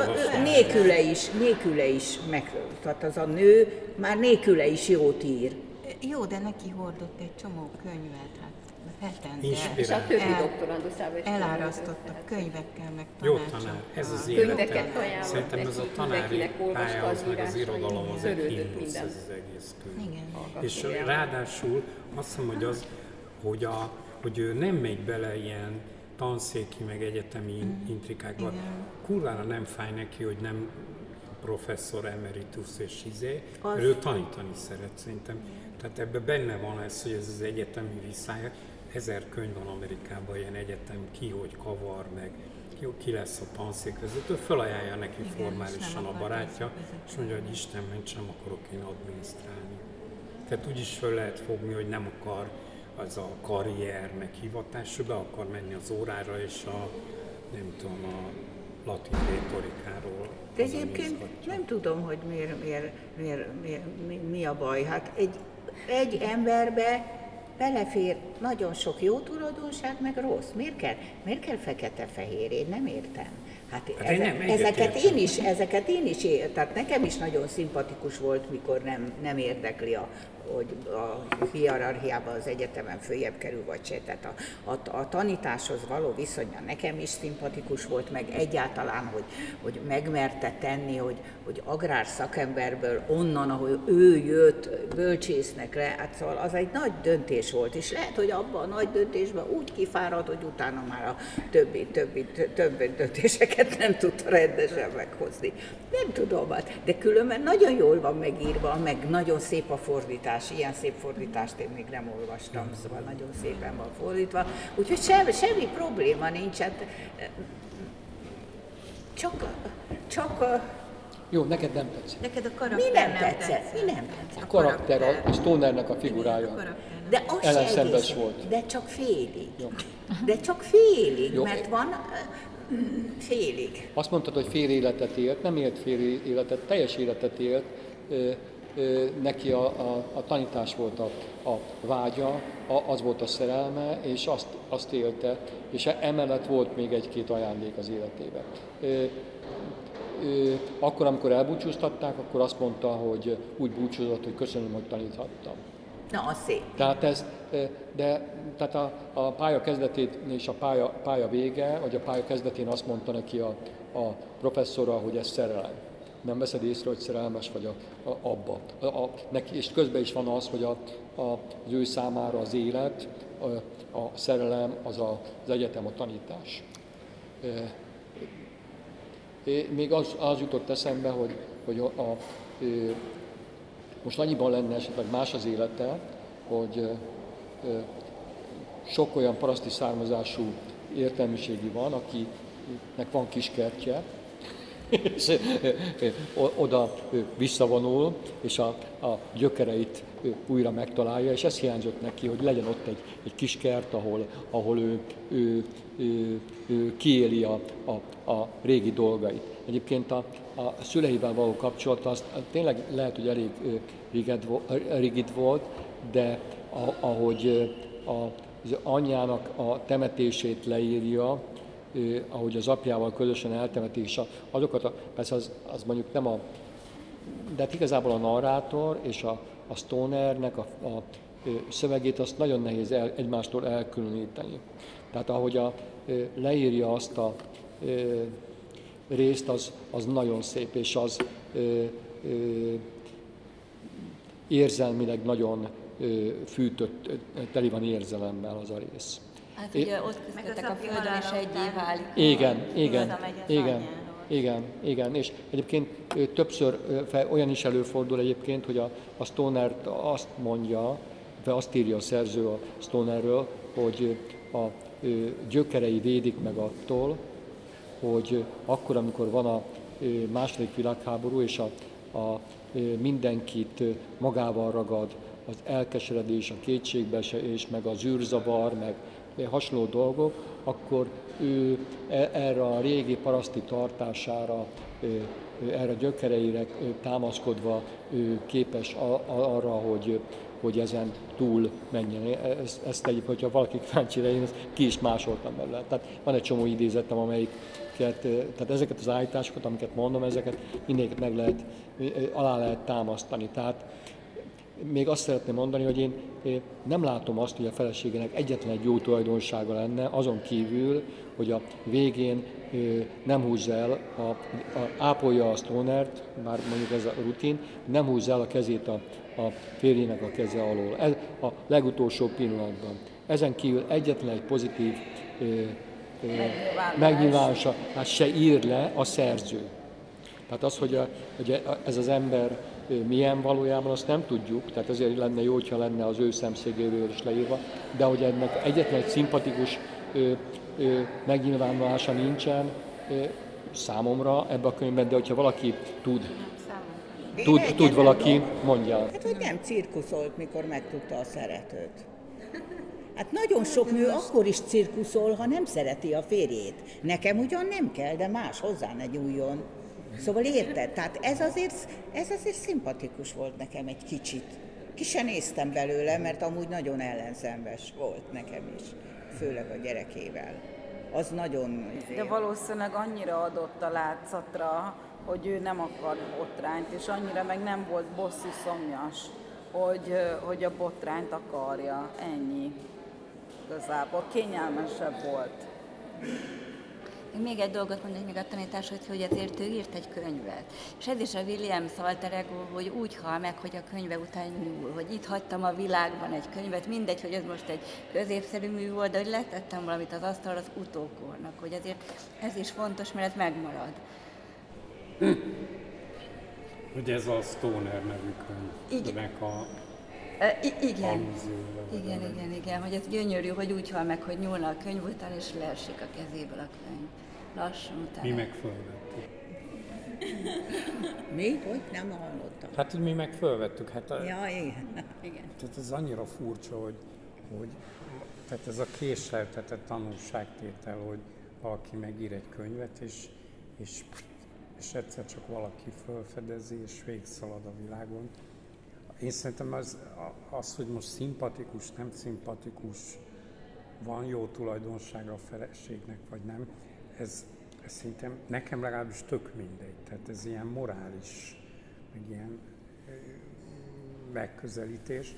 nélküle is megmutat. Az a nő már nélküle is jót ír. Jó, de neki hordott egy csomó könyvet, hát hetente. És a többi doktoranduszában is elárasztottak könyvekkel, meg tanácsokkal. Jó tanár, ez az élete. Szerintem ez a tanári pálya, az meg az irodalom, az egy himnusz, ez az egész könyv. És ráadásul azt hiszem, hogy ő nem megy bele ilyen tanszéki, meg egyetemi intrikákba. Kurvára nem fáj neki, hogy nem professzor emeritus és mert ő tanítani szeret szerintem. Tehát ebben benne van ez, hogy ez az egyetemi visszája. 1000 könyv van Amerikában, ilyen egyetem, ki hogy kavar, meg ki lesz a tanszékvezető. Fölajánlja neki formálisan a barátja, és mondja, hogy Isten ment, sem akarok én adminisztrálni. Tehát úgy is föl lehet fogni, hogy nem akar az a karrier, meg hivatás, be akar menni az órára, és a latin rétorikáról. De egyébként nem tudom, hogy mi a baj. Hát egy emberbe belefér nagyon sok jó tulajdonság, meg rossz. Miért kell fekete-fehér? Én nem értem. Ezeket én is értem. Tehát nekem is nagyon szimpatikus volt, mikor nem érdekli hogy a hierarchiában az egyetemen följebb kerül, vagy se. Tehát a tanításhoz való viszonya nekem is szimpatikus volt, meg egyáltalán, hogy megmerte tenni, hogy agrárszakemberből onnan, ahol ő jött, bölcsésznek le, hát szóval az egy nagy döntés volt, és lehet, hogy abban a nagy döntésben úgy kifáradt, hogy utána már a többi döntéseket nem tudta rendesen meghozni. Nem tudom, de különben nagyon jól van megírva, meg nagyon szép a fordítás. Ilyen szép fordítást én még nem olvastam, szóval nagyon szépen van fordítva. Úgyhogy semmi probléma nincs, hát csak jó, neked nem tetszett. Neked a karakter Mi nem tetszett? A karakter, a Stonernek a figurája. De az egész, volt. De csak félig. Jó. De csak félig, jó. Mert van... Félig. Azt mondtad, hogy fél életet élt, nem élt fél életet, teljes életet élt. Neki a tanítás volt a vágya, az volt a szerelme, és azt élte, és emellett volt még egy-két ajándék az életében. Akkor, amikor elbúcsúztatták, akkor azt mondta, hogy úgy búcsúzott, hogy köszönöm, hogy taníthattam. Na, az szép. Tehát tehát a pálya kezdetét és a pálya vége, vagy a pálya kezdetén azt mondta neki a professzora, hogy ez szerelem. Nem veszed észre, hogy szerelmes vagy abba. És közben is van az, hogy az ő számára az élet, a szerelem, az egyetem, a tanítás. Még az jutott eszembe, hogy most annyiban lenne esetleg más az élete, hogy sok olyan paraszti származású értelmiségi van, akinek van kiskertje, és oda visszavonul, és a gyökereit újra megtalálja, és ez hiányzott neki, hogy legyen ott egy kis kert, ahol ő kiéli a régi dolgait. Egyébként a szüleivel való kapcsolata az tényleg lehet, hogy elég rigid volt, de ahogy az anyjának a temetését leírja, ahogy az apjával közösen eltemeti, és azokat, persze az mondjuk nem a... De hát igazából a narrátor és a Stonernek a szövegét azt nagyon nehéz egymástól elkülöníteni. Tehát ahogy leírja azt a részt, az nagyon szép, és az érzelmileg nagyon fűtött, teli van érzelemmel az a rész. Hát ugye ott küzdöttek a földön, és egyé válik. Igen. És egyébként többször olyan is előfordul egyébként, hogy a Stonert azt mondja, vagy azt írja a szerző a Stonerről, hogy a gyökerei védik meg attól, hogy akkor, amikor van a második világháború, és mindenkit magával ragad az elkeseredés, a kétségbeesés, meg az űrzavar, meg hasonló dolgok, akkor ő erre a régi paraszti tartására, erre a gyökereire támaszkodva képes arra, hogy ezen túl menjen. Ezt egyébként, hogyha valaki kíváncsi legyen, ki is másoltam belőle. Tehát van egy csomó idézetem, tehát ezeket az állításokat, amiket mondom, ezeket mindegyiket alá lehet támasztani. Tehát még azt szeretném mondani, hogy én nem látom azt, hogy a feleségének egyetlen egy jó tulajdonsága lenne, azon kívül, hogy a végén nem húzza el, ápolja a Stonert, bár mondjuk ez a rutin, nem húzza el a kezét a férjének a keze alól. Ez a legutolsó pillanatban. Ezen kívül egyetlen egy pozitív megnyilvánulása, hát se ír le a szerző. Tehát az, hogy ez az ember milyen valójában, azt nem tudjuk, tehát azért lenne jó, hogyha lenne az ő szemszögéből is leírva, de hogy ennek egyetlen egy szimpatikus megnyilvánulása nincsen számomra ebben a könyvben, de hogyha valaki tud valaki, mondja. Hát, hogy nem cirkuszolt, mikor megtudta a szeretőt. Hát nagyon sok nő akkor is cirkuszol, ha nem szereti a férjét. Nekem ugyan nem kell, de más hozzá ne gyújjon. Szóval érted? Tehát ez azért szimpatikus volt nekem egy kicsit. Ki se néztem belőle, mert amúgy nagyon ellenszenves volt nekem is, főleg a gyerekével. Az nagyon... De valószínűleg annyira adott a látszatra, hogy ő nem akar botrányt, és annyira meg nem volt bosszú szomjas, hogy a botrányt akarja. Ennyi. Igazából kényelmesebb volt. Még egy dolgot mondnék még a tanításhoz, hogy ezért ő írt egy könyvet. És ez is a William Salteregó, hogy úgy hal meg, hogy a könyve után nyúl, hogy itt hagytam a világban egy könyvet, mindegy, hogy ez most egy középszerű mű volt, de hogy letettem valamit az asztalra az utókornak, hogy azért ez is fontos, mert ez megmarad. Ugye ez a Stoner nevű könyv, meg a... Igen, hogy ez gyönyörű, hogy úgy hal meg, hogy nyúlna a könyv után, és leesik a kezéből a könyv. Lassan utána. Mi megfölvettük. Mi? Hogy? Nem hallottam. Hát, hogy mi megfölvettük. Hát igen. Tehát ez annyira furcsa, hogy tehát ez a késleltetett tanulságtétel, hogy valaki megír egy könyvet, és egyszer csak valaki fölfedezi, és végszalad a világon. Én szerintem az, hogy most szimpatikus, nem szimpatikus, van jó tulajdonsága a feleségnek, vagy nem, ez szerintem nekem legalábbis tök mindegy. Tehát ez ilyen morális, meg ilyen megközelítés.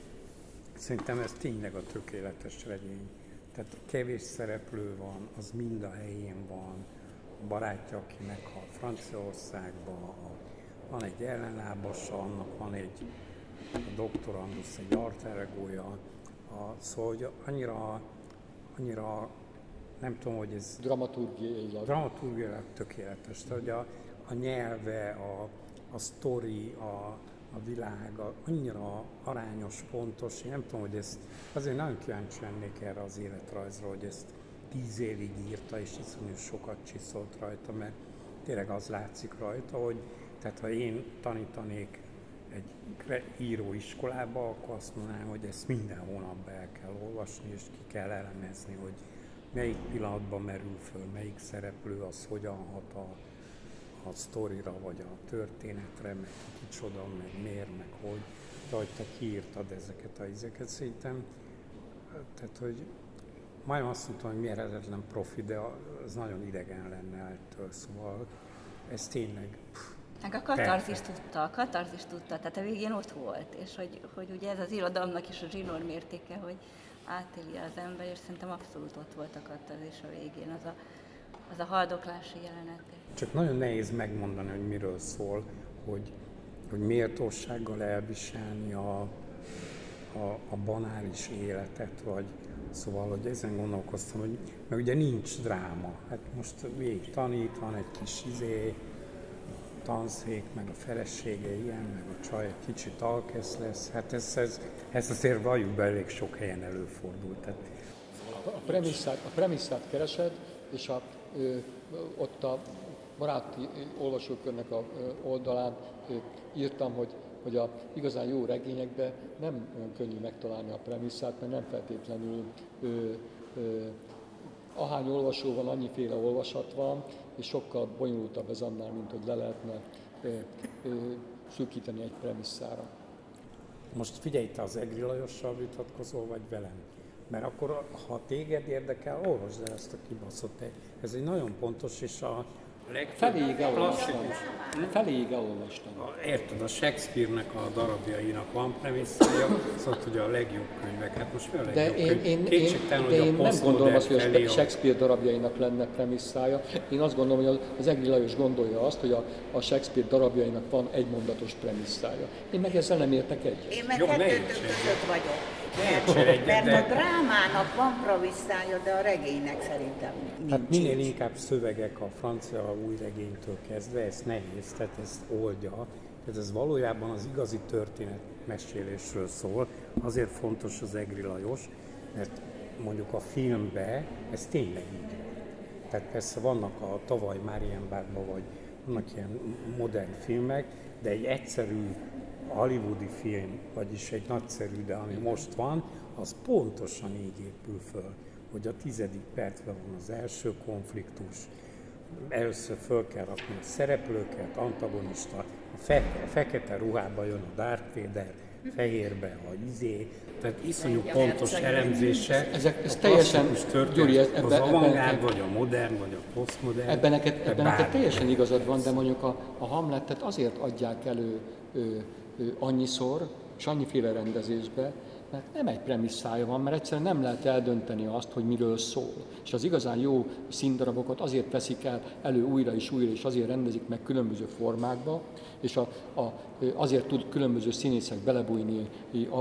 Szerintem ez tényleg a tökéletes regény. Tehát kevés szereplő van, az mind a helyén van. A barátja, aki meghal Franciaországban, van egy ellenlábasa, annak van egy... a doktorandusz, egy arteregója, szóval, hogy annyira nem tudom, hogy ez... Dramaturgiailag. Dramaturgiailag tökéletes. Tehát, hogy a nyelve, a sztori, a világa annyira arányos, pontos. Én nem tudom, hogy ezt... Azért nagyon kíváncsi lennék erre az életrajzra, hogy ezt 10 évig írta, és iszonyú sokat csiszolt rajta, mert tényleg az látszik rajta, hogy tehát ha én tanítanék egy íróiskolába, akkor azt mondanám, hogy ezt minden hónapban el kell olvasni, és ki kell elemezni, hogy melyik pillanatban merül föl, melyik szereplő, az hogyan hat a sztorira, vagy a történetre, meg kicsoda, meg miért, meg hogy. De hogy te kiírtad ezeket a ízeket, szerintem, tehát hogy majdnem azt mondtam, hogy mérhetetlen profi, de az nagyon idegen lenne ettől, szóval ez tényleg... Meg a katarzis tudta, tehát a végén ott volt, és hogy ugye ez az irodalomnak is a zsinór mértéke, hogy átéli az ember, és szerintem abszolút ott volt a katarzis a végén, az a haldoklási jelenet. Csak nagyon nehéz megmondani, hogy miről szól, hogy méltósággal elviselni a banális életet, vagy szóval, hogy ezen gondolkoztam, hogy mert ugye nincs dráma, hát most végig tanít, van egy kis tanszék, meg a felesége ilyen, meg a csaj egy kicsit alkesz lesz, hát ez azért valljuk be, elég sok helyen előfordult. Tehát... A premisszát keresed, és ott a baráti olvasókörnek a oldalán írtam, hogy a igazán jó regényekben nem könnyű megtalálni a premisszát, mert nem feltétlenül ahány olvasó van, annyiféle olvasat van, és sokkal bonyolultabb ez annál, mint hogy le lehetne szűkíteni egy premisszára. Most figyelj, te az Egri Lajossal vitatkozol, vagy velem? Mert akkor, ha téged érdekel, olvasd el ezt a kibaszott. Ez egy nagyon pontos, és a feléig elolvastam. Érted, a Shakespeare-nek a darabjainak van premisszája, szóval ugye a legjobb könyvek. Hát most mi a legjobb könyv? Én nem gondolom azt, hogy a Shakespeare darabjainak lenne premisszája. Én azt gondolom, hogy az Egri Lajos gondolja azt, hogy a Shakespeare darabjainak van egymondatos premisszája. Én meg ezzel nem értek egyet. Én meg kettőtök között vagyok. Mert a drámának van premisszája, de a regénynek szerintem nincs. Hát minél inkább szövegek a francia új regénytől kezdve, ez nehéz, tehát ezt oldja. Tehát ez valójában az igazi történetmesélésről szól, azért fontos az Egri Lajos, mert mondjuk a filmbe ez tényleg így. Tehát persze vannak a tavaly Marienbadban, vagy vannak ilyen modern filmek, de egy egyszerű hollywoodi film, vagyis egy nagyszerű, de ami most van, az pontosan így épül föl, hogy a 10. percben van az első konfliktus, először föl kell rakni a szereplőket, antagonista, a fekete ruhába jön a Darth Vader, fehérbe a izé, tehát iszonyú pontos elemzése, ez a klasszikus történet, az avantgárd, vagy a modern, vagy a posztmodern. Ebben neked teljesen igazad van, de mondjuk a Hamletet azért adják elő annyiszor, és annyiféle rendezésbe, mert nem egy premisszája van, mert egyszerűen nem lehet eldönteni azt, hogy miről szól. És az igazán jó színdarabokat azért veszik elő újra, és azért rendezik meg különböző formákba, és azért tud különböző színészek belebújni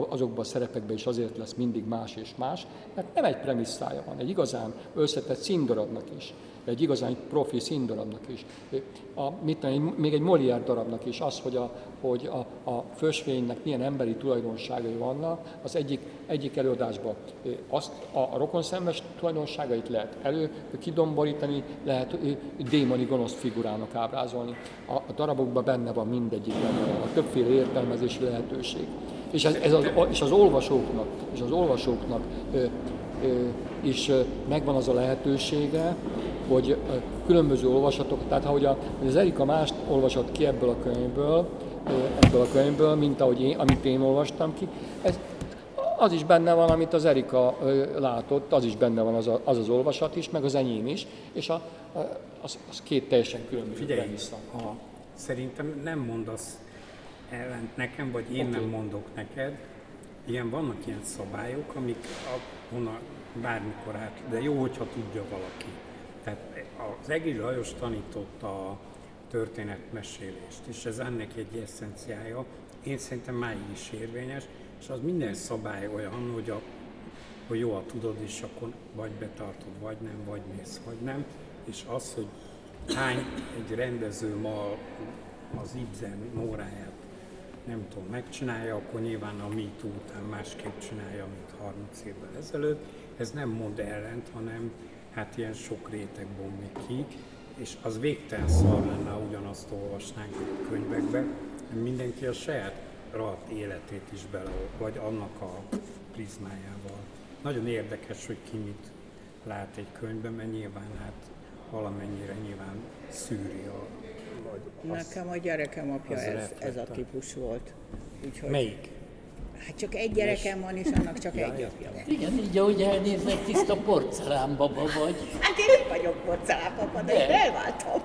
azokba a szerepekbe, és azért lesz mindig más és más, mert nem egy premisszája van, egy igazán összetett színdarabnak is. Egy igazán profi színdarabnak is. Még egy Molière darabnak is az, hogy a fősvénynek milyen emberi tulajdonságai vannak, az egyik előadásban azt a rokonszenves tulajdonságait lehet kidomborítani, lehet démoni gonosz figurának ábrázolni. A darabokban benne van mindegyikben a többféle értelmezési lehetőség. És az olvasóknak és megvan az a lehetősége, hogy különböző olvasatok, tehát ahogy az Erika mást olvasott ki ebből a könyvből, mint amit én olvastam ki, az is benne van, amit az Erika látott, az is benne van az olvasat is, meg az enyém is, és az két teljesen különböző. Figyelj, szerintem nem mondasz ellent nekem, vagy én nem mondok neked. Vannak ilyen szabályok, amik bármikor át, de jó, hogyha tudja valaki. Tehát az Egri Lajos tanította a történetmesélést, és ez ennek egy esszenciája, én szerintem máig is érvényes, és az minden szabály olyan, hogy a hogy jó, ha tudod, és akkor vagy betartod, vagy nem, vagy mész, vagy nem. És az, hogy hány egy rendező ma az Ibsen óráját nem tudom, megcsinálja, akkor nyilván a MeToo után másképp csinálja, mint 30 évvel ezelőtt. Ez nem mond ellent, hanem hát ilyen sok réteg bomlik ki, és az végtelen szar lenne, ha ugyanazt olvasnánk a könyvekbe, mindenki a saját rahat életét is bele, vagy annak a prizmájával. Nagyon érdekes, hogy ki mit lát egy könyvben, mert nyilván hát valamennyire nyilván szűri a... Nekem a gyerekem apja ez a típus volt. Úgyhogy... Melyik? Hát csak egy gyerekem van, és annak csak egy apja van. Igen, így ahogy elnéznek, tiszta porcelánbaba vagy. Hát én nem vagyok porcelánbaba, de én elváltam.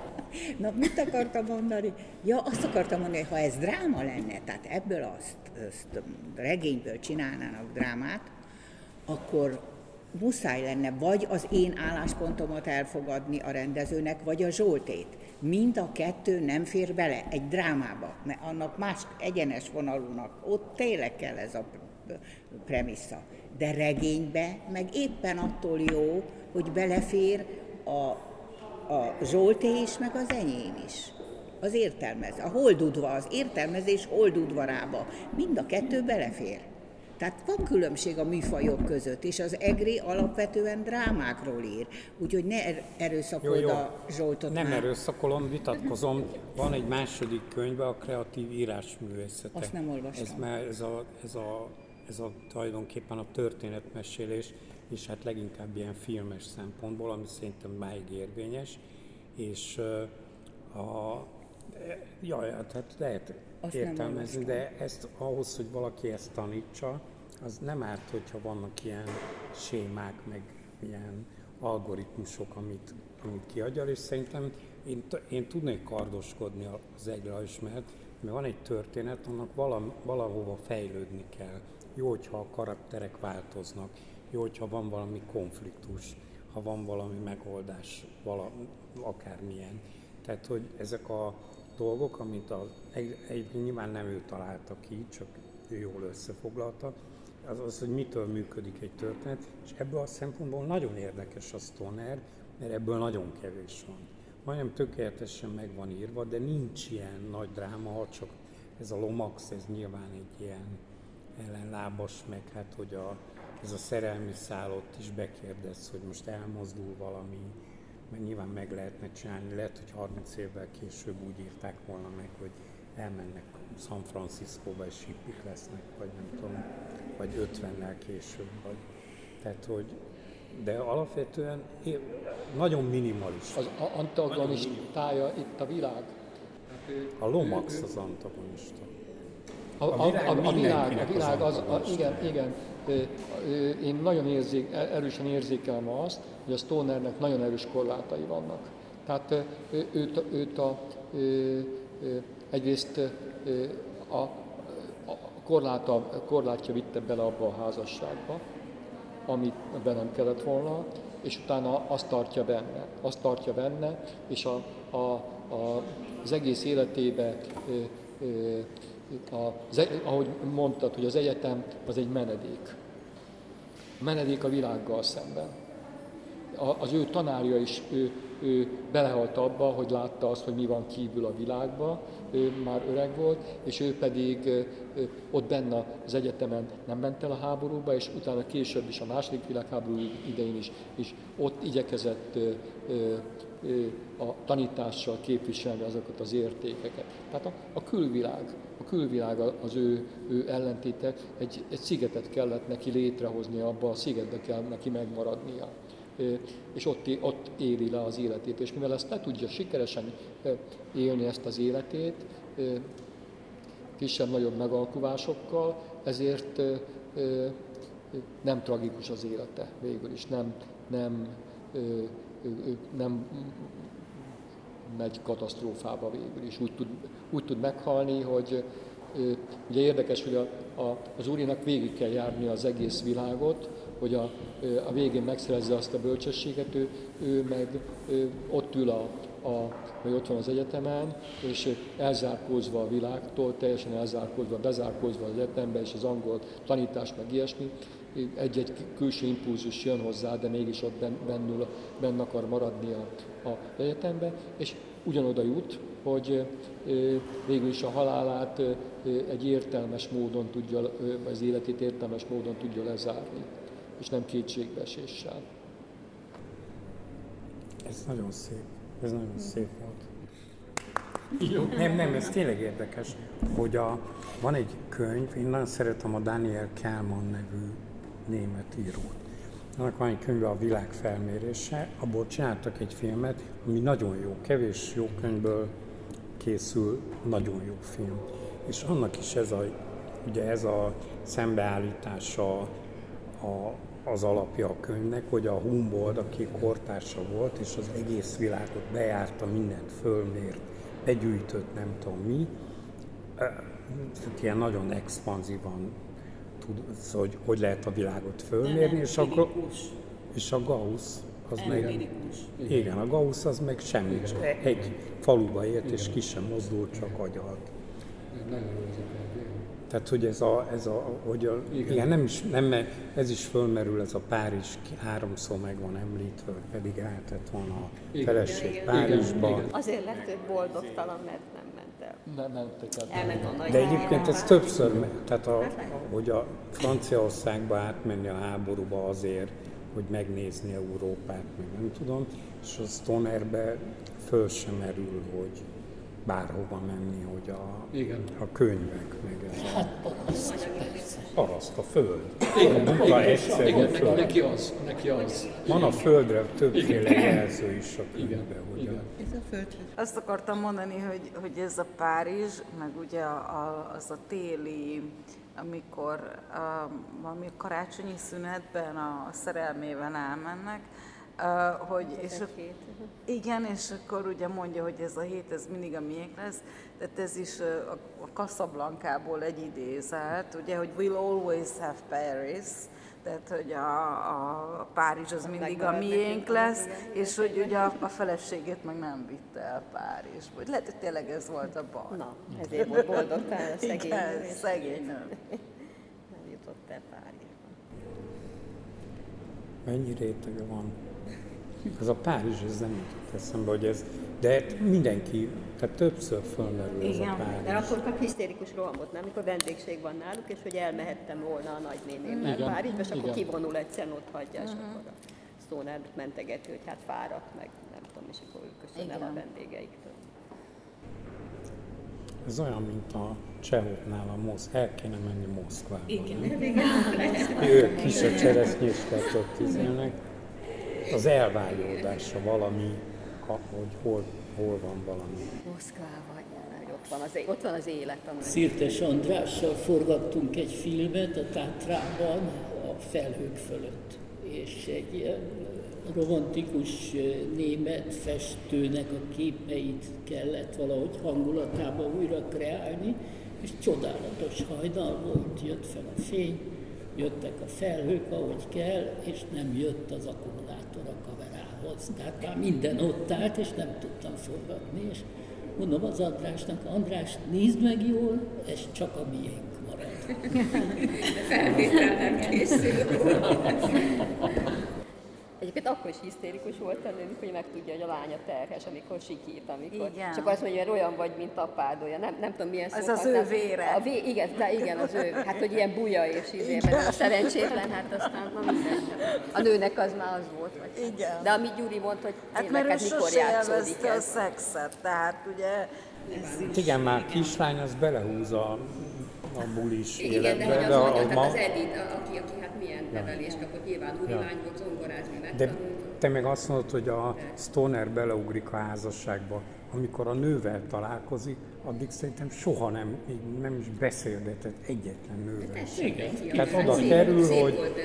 Na, mit akartam mondani? Ja, azt akartam mondani, hogy ha ez dráma lenne, tehát ebből azt regényből csinálnának drámát, akkor muszáj lenne vagy az én álláspontomat elfogadni a rendezőnek, vagy a Zsoltét. Mind a kettő nem fér bele egy drámába, mert annak más egyenes vonalúnak, ott tényleg kell ez a premissza. De regénybe meg éppen attól jó, hogy belefér a Zsolté is, meg az enyém is. Az értelmezés, a holdudva, az értelmezés holdudvarába. Mind a kettő belefér. Tehát van különbség a műfajok között, és az EGRI alapvetően drámákról ír, úgyhogy ne erőszakold jó. a Zsoltot. Nem erőszakolom, vitatkozom. Van egy második könyve, a kreatív írásművészete. Azt nem olvastam. Ez tulajdonképpen a történetmesélés, és hát leginkább ilyen filmes szempontból, ami szerintem máig érvényes, és hát lehet értelmezni, de ezt ahhoz, hogy valaki ezt tanítsa, az nem árt, hogyha vannak ilyen sémák, meg ilyen algoritmusok, amit kiadjal, és szerintem én tudnék kardoskodni az egyrajz, mert van egy történet, annak valahova fejlődni kell. Jó, hogyha a karakterek változnak, jó, hogyha van valami konfliktus, ha van valami megoldás, akármilyen. Tehát, hogy ezek a dolgok, amit nyilván nem ő találta ki, csak ő jól összefoglalta, az, hogy mitől működik egy történet, és ebből a szempontból nagyon érdekes a Stoner, mert ebből nagyon kevés van. Majdnem tökéletesen meg van írva, de nincs ilyen nagy dráma, ha csak ez a Lomax, ez nyilván egy ilyen ellenlábas, meg hát, hogy ez a szerelmi szállott is bekérdez, hogy most elmozdul valami, mert nyilván meg lehetne csinálni, lehet, hogy 30 évvel később úgy írták volna meg, hogy elmennek San Franciscóba és hippik lesznek, vagy nem tudom, vagy 50-nel később, vagy. Tehát, hogy, de alapvetően nagyon minimalista. Az antagonistája itt a világ. A Lomax az antagonista. A világ az igen. Én nagyon erősen érzékelem azt, hogy a Stonernek nagyon erős korlátai vannak. Tehát egyrészt a korlátja vitte bele abba a házasságba, amit be nem kellett volna, és utána azt tartja benne, és az egész életébe ahogy mondtad, hogy az egyetem az egy menedék. Menedék a világgal szemben. Az ő tanárja is ő belehalt abba, hogy látta azt, hogy mi van kívül a világban, ő már öreg volt, és ő pedig ott benne az egyetemen nem ment el a háborúba, és utána később is, a második világháború idején is ott igyekezett a tanítással képviselni azokat az értékeket. Tehát a külvilág az ő ellentéte, egy szigetet kellett neki létrehozni, abba a szigetbe kell neki megmaradnia. És ott éli le az életét, és mivel ezt le tudja sikeresen élni ezt az életét, kisebb-nagyobb megalkuvásokkal, ezért nem tragikus az élete végül is, nem megy katasztrófába végül is, úgy tud meghalni, hogy ugye érdekes, hogy az úrinak végig kell járni az egész világot, hogy a végén megszerezze azt a bölcsességet, ő meg ott ül vagy ott van az egyetemen, és elzárkózva a világtól, teljesen bezárkózva az egyetembe, és az angol tanítás, meg ilyesmi, egy-egy külső impulzus jön hozzá, de mégis ott benn akar maradni az egyetemben, és ugyanoda jut, hogy végül is a halálát egy értelmes módon tudja, az életét értelmes módon tudja lezárni, és nem kétségbeeséssel. Ez nagyon szép volt. Jó. Nem, ez tényleg érdekes, hogy van egy könyv, én nagyon szeretem a Daniel Kahneman nevű német írót. Annak van egy könyve, a világ felmérése, abból csináltak egy filmet, ami nagyon jó, kevés jó könyvből készül nagyon jó film. És annak is ez a szembeállítása az alapja a könyvnek, hogy a Humboldt, aki kortársa volt, és az egész világot bejárta, mindent fölmért, begyűjtött, nem tudom mi, ilyen nagyon expanzívan tudsz, hogy lehet a világot fölmérni, és a Gauss az meg... Igen, a Gauss az meg semmi, egy faluba ért, és ki sem mozdult, csak agyalt. Tehát, hogy ez is fölmerül, ez a Párizs, 3-szor meg van említve, pedig eltett volna a feleség Párizsba. Azért lett ő boldogtalan, mert nem ment el. De egyébként ez többször, tehát hogy a Franciaországba átmenni a háborúba azért, hogy megnézni Európát, meg nem tudom, és a Stonerbe föl sem merül, hogy bárhova menni, hogy a könyvek, meg ez paraszt a föld. Neki az. Van a földre többféle jelző is a könyvben. Azt akartam mondani, hogy ez a Párizs, meg ugye az a téli, amikor valami karácsonyi szünetben a szerelmével elmennek, és akkor ugye mondja, hogy ez a hét, ez mindig a miénk lesz, tehát ez is a Casablanca-ból egy idézet, ugye, hogy we'll always have Paris, tehát hogy a Párizs az mindig a miénk lesz, és hogy ugye a feleségét meg nem vitte el Párizsba. Lehet, hogy tényleg ez volt a baj. Na, ezért volt boldogtál a szegény. Igen, szegény nő. Nem jutott el Párizsba. Mennyi rétege van? Ez a Párizs, ez nem jutott eszembe, hogy ez... De mindenki, tehát többször fölmerül ez a Párizs. Mert akkor kap hisztérikus rohamot, nem? Amikor vendégség van náluk, és hogy elmehettem volna a nagynénémmel Párizsba, és akkor kivonul egyszerűen, ott hagyja, és akkor a Stoner mentegeti, hogy hát fáradt, meg nem tudom, és akkor köszönöm a vendégeiktől. Ez olyan, mint a csehoknál a Moszkva. El kéne menni Moszkvába. Igen. Ők kis a cseresznyéskát ott izélnek. Az elvágyódása valami, hogy hol van valami. Moszkvában, ott van az élet. Szirtes Andrással forgattunk egy filmet a Tátrában, a felhők fölött. És egy ilyen romantikus német festőnek a képeit kellett valahogy hangulatába újra kreálni, és csodálatos hajnal volt, jött fel a fény, jöttek a felhők, ahogy kell, és nem jött az akkumulátor a kamerához. Tehát már minden ott állt, és nem tudtam forgatni, és mondom az Andrásnak, András, nézd meg jól, ez csak a miénk marad. Felvételnek készül. Egyébként akkor is hisztérikus volt a nő, hogy megtudja, hogy a lánya terhes, amikor sikít, amikor... Igen. Csak azt mondja, hogy olyan vagy, mint apád, olyan, nem tudom milyen szót... Ez az ő vére. Igen, az ő, hát hogy ilyen buja és mert a szerencsétlen, hát aztán a nőnek az már az volt. Vagy. Igen. De amit Gyuri mondta, hogy tényleg, hát mikor játszódik ez. A szexet, tehát ugye... Igen, már kislány az belehúz a bulis életben. Igen, de hogy az mondja, az Ady, aki hát milyen nevelést kapott, nyilván úri lány volt, zongorázni megtanult. Te meg azt mondod, hogy a Stoner beleugrik a házasságba. Amikor a nővel találkozik, addig szerintem soha nem is beszélgetett egyetlen nővel. Tehát oda kerül,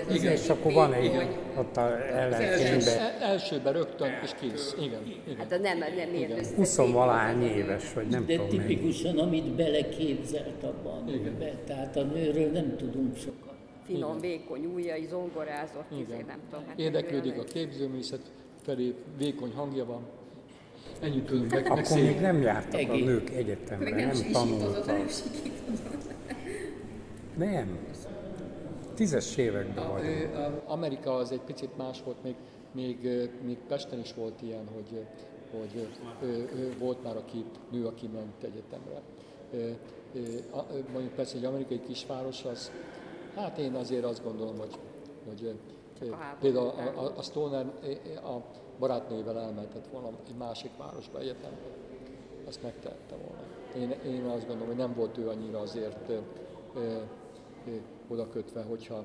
hogy és akkor van egy ott ellenfényben. Elsőben rögtön és kész. Igen. Huszonvalahány éves, vagy nem tudom. De tipikusan, amit beleképzelt abban. Tehát a nőről nem tudunk sokat. Finom, vékony ujjai, zongorázott, nem tudom. Érdeklődik a képzőművészet felé, vékony hangja van. Ennyit tudunk megszélni. Akkor még nem jártak a nők egyetemre, nem tanultak. Nem. tízes években vagyunk. Amerika az egy picit más volt, még Pesten is volt ilyen, hogy volt már aki nő, aki ment egyetemre. Mondjuk persze, hogy egy amerikai kisváros, az, hát én azért azt gondolom, hogy például a Stoner a barátnőivel elmentett volna egy másik városba egyetemre. Azt megtehette volna. Én azt gondolom, hogy nem volt ő annyira azért odakötve, hogyha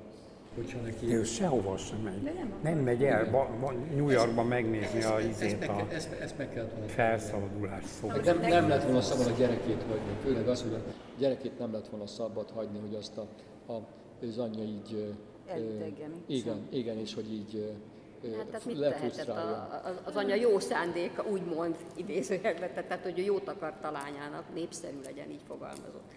neki... Ő sehova sem megy. Nem megy el New Yorkba megnézni a izét a felszabadulás szóval. Nem lett volna szabad a gyerekét hagyni. Főleg az, hogy a gyerekét nem lett volna szabad hagyni, hogy azt az anyja így... Igen, és hogy így... Hát, tehát mit tehetett az anya jó szándéka, úgymond idézőjelben, tehát hogy jót akart a lányának, népszerű legyen, így fogalmazott.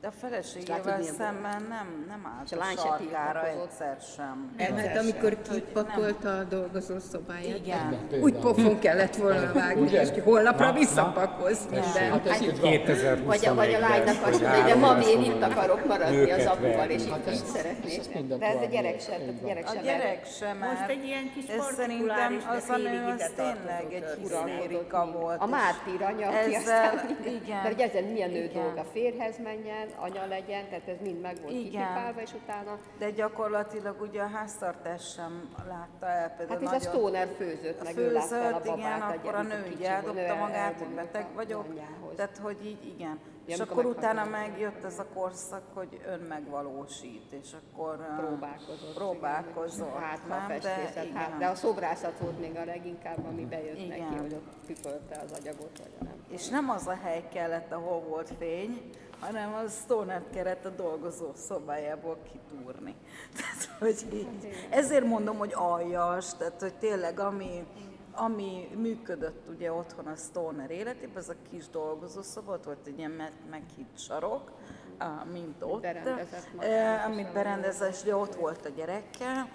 De a feleségével szemben nem állt a sarkára egyszer sem. Hát amikor kipakolta a dolgozó szobáját, úgy pofon kellett volna vágni, és holnapra visszapakolsz mindent. Vagy a lánynak azt mondja, hogy de ma én itt akarok maradni az apuval, és itt így szeretnék. De ez a gyerek sem. A gyerek sem, mert ez szerintem az a nő, az tényleg egy hisztérika volt. A mártír anya, aki aztán, mert ugye ezen milyen nő dolga, férhez menjen, anya legyen, tehát ez mind meg volt kipipálva, és utána... De gyakorlatilag ugye a háztartás sem látta el, például hát ez a Stoner főzött, meg ő látta el a babát, igen, akkor a nő így eldobta magát, hogy beteg vagyok, tehát hogy így, igen. És akkor utána megjött ez a korszak, hogy önmegvalósít, és akkor próbálkozott. De a szobrászat volt még a leginkább, ami bejött neki, hogy ott tükölte az agyagot, vagy nem. És nem az a hely kellett, ahol volt fény, hanem a Stonert kellett a dolgozó szobájából kitúrni. Tehát, hogy így. Ezért mondom, hogy aljas, tehát hogy tényleg ami működött ugye otthon a Stoner életében, ez a kis dolgozószoba, volt egy ilyen meghitt sarok, mint ott, amit berendezett, ugye ott volt a gyerekkel,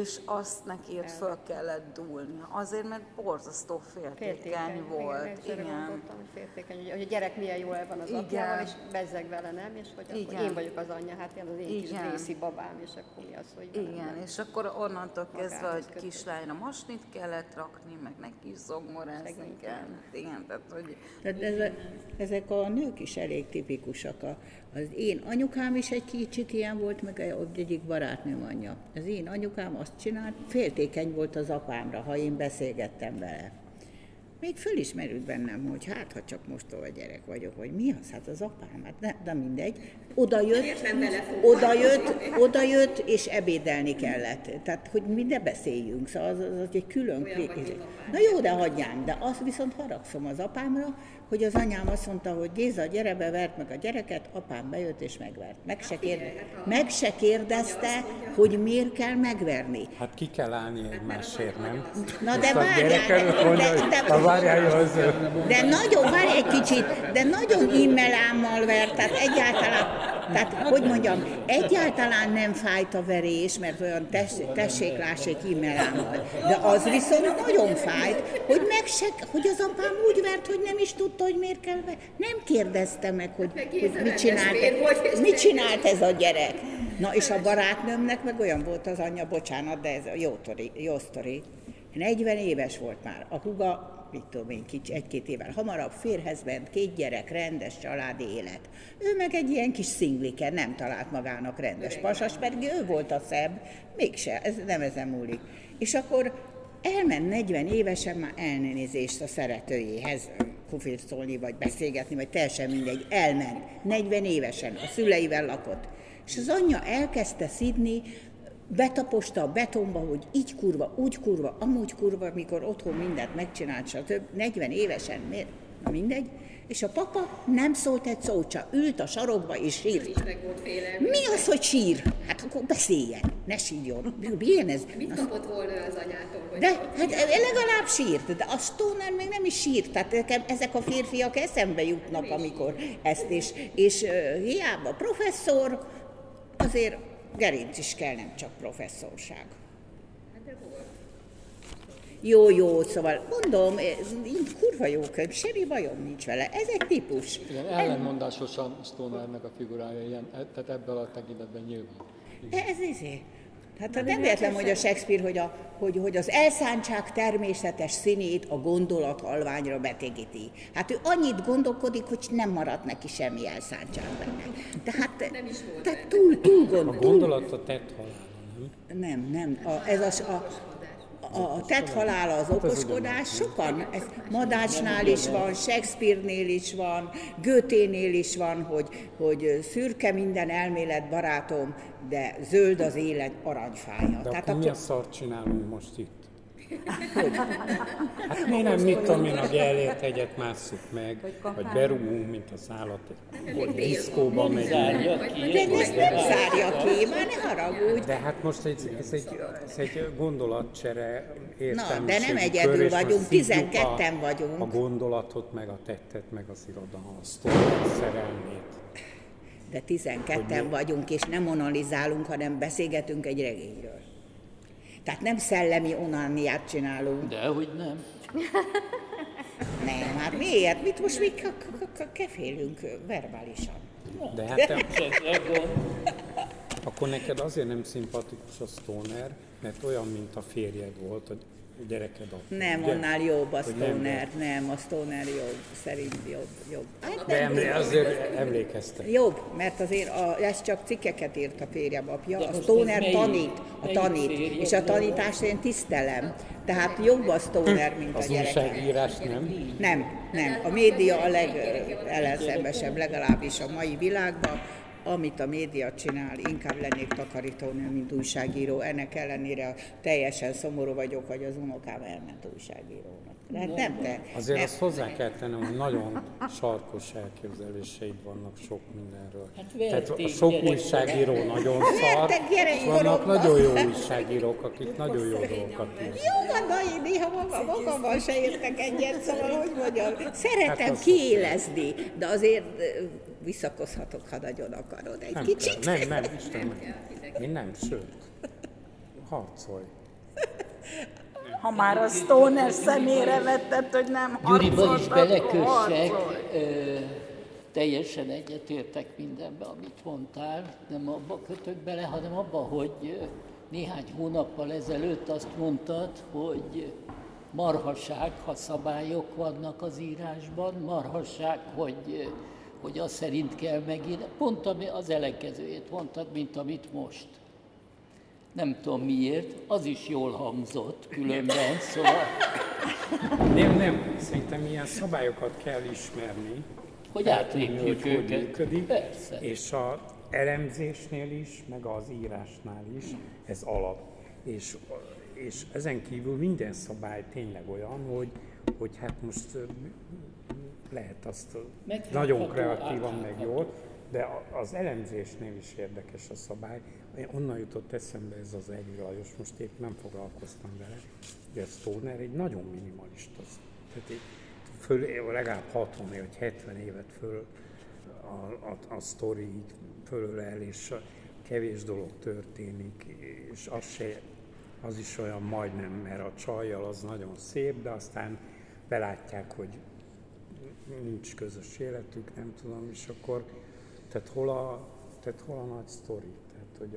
és azt neki ott föl kellett dúlni. Azért, mert borzasztó féltékeny volt. Igen, mondottam, hogy féltékeny, hogy a gyerek milyen jól el van az apjával, és bezzeg vele, nem? És hogy akkor én vagyok az anyja, hát én az én kis részi babám, és akkor mi az, hogy velem. Igen, nem. És akkor onnantól kezdve, hogy kislányra masnit kellett rakni, meg neki is zongorászni kellett. Igen, tehát hogy... Tehát ezek a nők is elég tipikusak. Az én anyukám is egy kicsit ilyen volt, meg egyik barátnőm anyja. Az én anyukám azt csinált, féltékeny volt az apámra, ha én beszélgettem vele. Még fölismerült bennem, hogy hát, ha csak mostoha gyerek vagyok, hogy mi az, hát az apám, hát de mindegy. Odajött, és ebédelni kellett. Tehát, hogy mi ne beszéljünk, szóval az egy külön... Na jó, de hagyjám, de azt viszont haragszom az apámra, hogy az anyám azt mondta, hogy Géza, gyere be, vert meg a gyereket, apám bejött és megvert. Meg se kérdezte, hogy miért kell megverni. Hát ki kell állni egymásért, nem? Na de várjál egy kicsit, de nagyon immelámmal vert, tehát egyáltalán nem fájt a verés, mert olyan tessék-lássék immelámmal. De az viszont nagyon fájt, hogy az apám úgy vert, hogy nem is tudta, hogy miért kell verni. Nem kérdezte meg, hogy mit csinált ez a gyerek. Na és a barátnőmnek meg olyan volt az anyja, bocsánat, de ez jó sztori. 40 éves volt már. A húga, mit tudom én, egy-két évvel hamarabb, férhez ment, 2 gyerek, rendes családi élet. Ő meg egy ilyen kis szinglike, nem talált magának rendes pasas, pedig ő volt a szebb, mégse, ez nem ezen múlik. És akkor elment 40 évesen már elnézést a szeretőjéhez kufircolni, vagy beszélgetni, vagy teljesen mindegy, elment 40 évesen, a szüleivel lakott. És az anyja elkezdte szidni, betaposta a betonba, hogy így kurva, úgy kurva, amúgy kurva, mikor otthon mindent megcsinált, stb. 40 évesen, na mindegy. És a papa nem szólt egy szót, csak ült a sarokba és sírt. Mi az, hogy sír? Hát akkor beszéljen, ne sírjon. Milyen ez? Mit kapott volna az anyától? De hát legalább sírt, de a Stoner még nem is sírt. Tehát nekem ezek a férfiak eszembe jutnak, amikor ezt is. És hiába professzor, azért gerinc is kell, nem csak professzorság. Jó, szóval mondom, így kurva jó könyv, semmi bajom nincs vele, ez egy típus. Igen, ellenmondásosan Stonernek a figurája ilyen, tehát ebből a tekintetben nyilván. Hát de nem értem, hogy a Shakespeare, hogy az elszántság természetes színét a gondolat halványra betegíti. Hát ő annyit gondolkodik, hogy nem marad neki semmi elszántság benne. Tehát nem is volt. Tehát túl gondol. A gondolat a tett halála, nem? Nem. A tett halála, az okoskodás, sokan, ez Madácsnál is van, Shakespeare-nél is van, Goethe-nél is van, hogy szürke minden elmélet, barátom, de zöld az élet aranyfája. De tehát akkor mi a szart csinálunk most itt? Hát mi nem, mit tudom én, a Gellért hegyet másszuk meg, vagy berúgunk, mint a szállat, egy diszkóba megy. De ezt nem zárja ki, már ne haragudj. De hát most ez egy gondolatcsere értelmiségű. Na, de nem egyedül vagyunk, 12-en vagyunk. A gondolatot, meg a tettet, meg az irodalmat, a sztorit, a szerelmét. De 12-en vagyunk, és nem analizálunk, hanem beszélgetünk egy regényről. Tehát nem szellemi onániát csinálunk. Dehogy nem. Nem, hát miért? Mit most mi kefélünk verbálisan? De hát akkor neked azért nem szimpatikus a Stoner, mert olyan, mint a férjed volt, hogy a gyereked adta. Nem, annál jobb a Stoner, nem, a Stoner jobb, szerint jobb. Hát de azért emlékeztek. Jobb, mert azért ez csak cikkeket írt a férjem apja, a Stoner tanít, és a tanítást én tisztelem. Tehát jobb a Stoner, mint a gyereked. Az újságírás nem? Nem, a média a legellenszembesebb, legalábbis a mai világban. Amit a média csinál, inkább lennék takarítónő, mint újságíró. Ennek ellenére teljesen szomorú vagyok, hogy az unokám elment újságírónak. Hát nem te. Azért azt hozzá kell tennem, hogy nagyon sarkos elképzeléseid vannak sok mindenről. Hát tehát a sok újságíró nagyon szar, vannak nagyon jó újságírók, akik nagyon jó dolgokat írnak. Jó, de néha magamban se értek egyet, szóval hogy mondjam, szeretem kiélezni, de azért visszakozhatok, ha nagyon akarod egy kicsit. Nem, Istenem. Én nem, sőt. Harcolj. Ha már a Stoner szemére vetted, hogy nem harcolsz, akkor harcolj. Teljesen egyetértek mindenbe, amit mondtál. Nem abba kötök bele, hanem abba, hogy néhány hónappal ezelőtt azt mondtad, hogy marhaság, ha szabályok vannak az írásban, marhaság, hogy azt szerint kell megírni. Pont az ellenkezőjét mondtad, mint amit most. Nem tudom miért, az is jól hangzott különben, szóval... Nem, szerintem ilyen szabályokat kell ismerni. Hogy átlépjük őket. Működik, persze. És az elemzésnél is, meg az írásnál is ez alap. És ezen kívül minden szabály tényleg olyan, hogy hát most... lehet azt nagyon kreatívan, meg jól, de az elemzésnél is érdekes a szabály. Onnan jutott eszembe ez az Ady Lajos, most épp nem foglalkoztam vele, de Stoner egy nagyon minimalista. Tehát legalább 60 vagy 70 évet föl a sztori fölölel, és kevés dolog történik, és az is olyan majdnem, mert a csajjal az nagyon szép, de aztán belátják, hogy nincs közös életük, nem tudom, és akkor, tehát hol a nagy sztori? Tehát,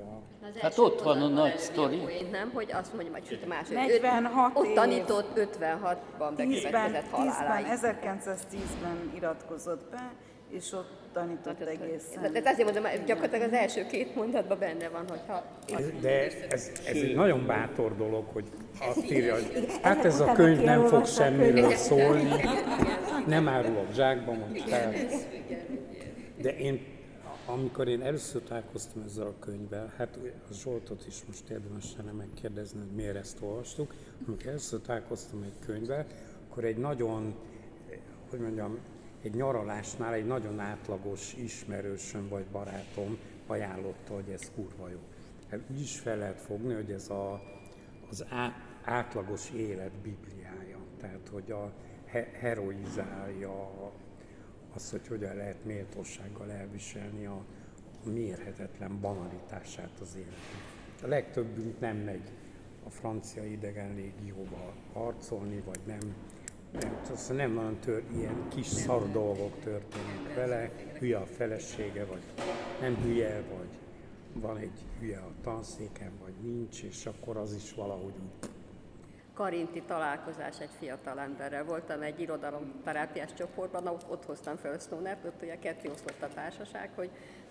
hogy hát ott van a nagy sztori. Nem, hogy azt mondjam, hogy a második. 46 ott tanított, 56-ban bekövetkezett haláláig. 1910-ben iratkozott be, és ott tanított egészen. Tehát azért mondom, gyakorlatilag az első két mondatban benne van, hogyha... De ez egy nagyon bátor dolog, hogy azt írja, hogy hát ez a könyv nem fog semmiről szólni. Nem árulok zsákba, most tehát. De amikor én először találkoztam ezzel a könyvvel, hát a Zsoltot is most érdemes lenne megkérdezni, hogy miért ezt olvastuk, amikor először találkoztam egy könyvvel, akkor egy nagyon, hogy mondjam, egy nyaralásnál egy nagyon átlagos ismerősöm vagy barátom ajánlotta, hogy ez kurva jó. Hát úgy is fel lehet fogni, hogy ez az átlagos élet bibliája. Tehát, hogy heroizálja azt, hogy hogyan lehet méltósággal elviselni a mérhetetlen banalitását az életnek. A legtöbbünk nem megy a francia idegen légióba harcolni, vagy nem nagyon ilyen kis szar dolgok történnek vele, hülye a felesége, vagy nem hülye, vagy van egy hülye a tanszéken, vagy nincs, és akkor az is valahogy úgy. Karinti találkozás egy fiatal emberrel. Voltam egy irodalomterápiás csoportban, ott hoztam fel Stonert, ott ugye ketté oszlott a társaság,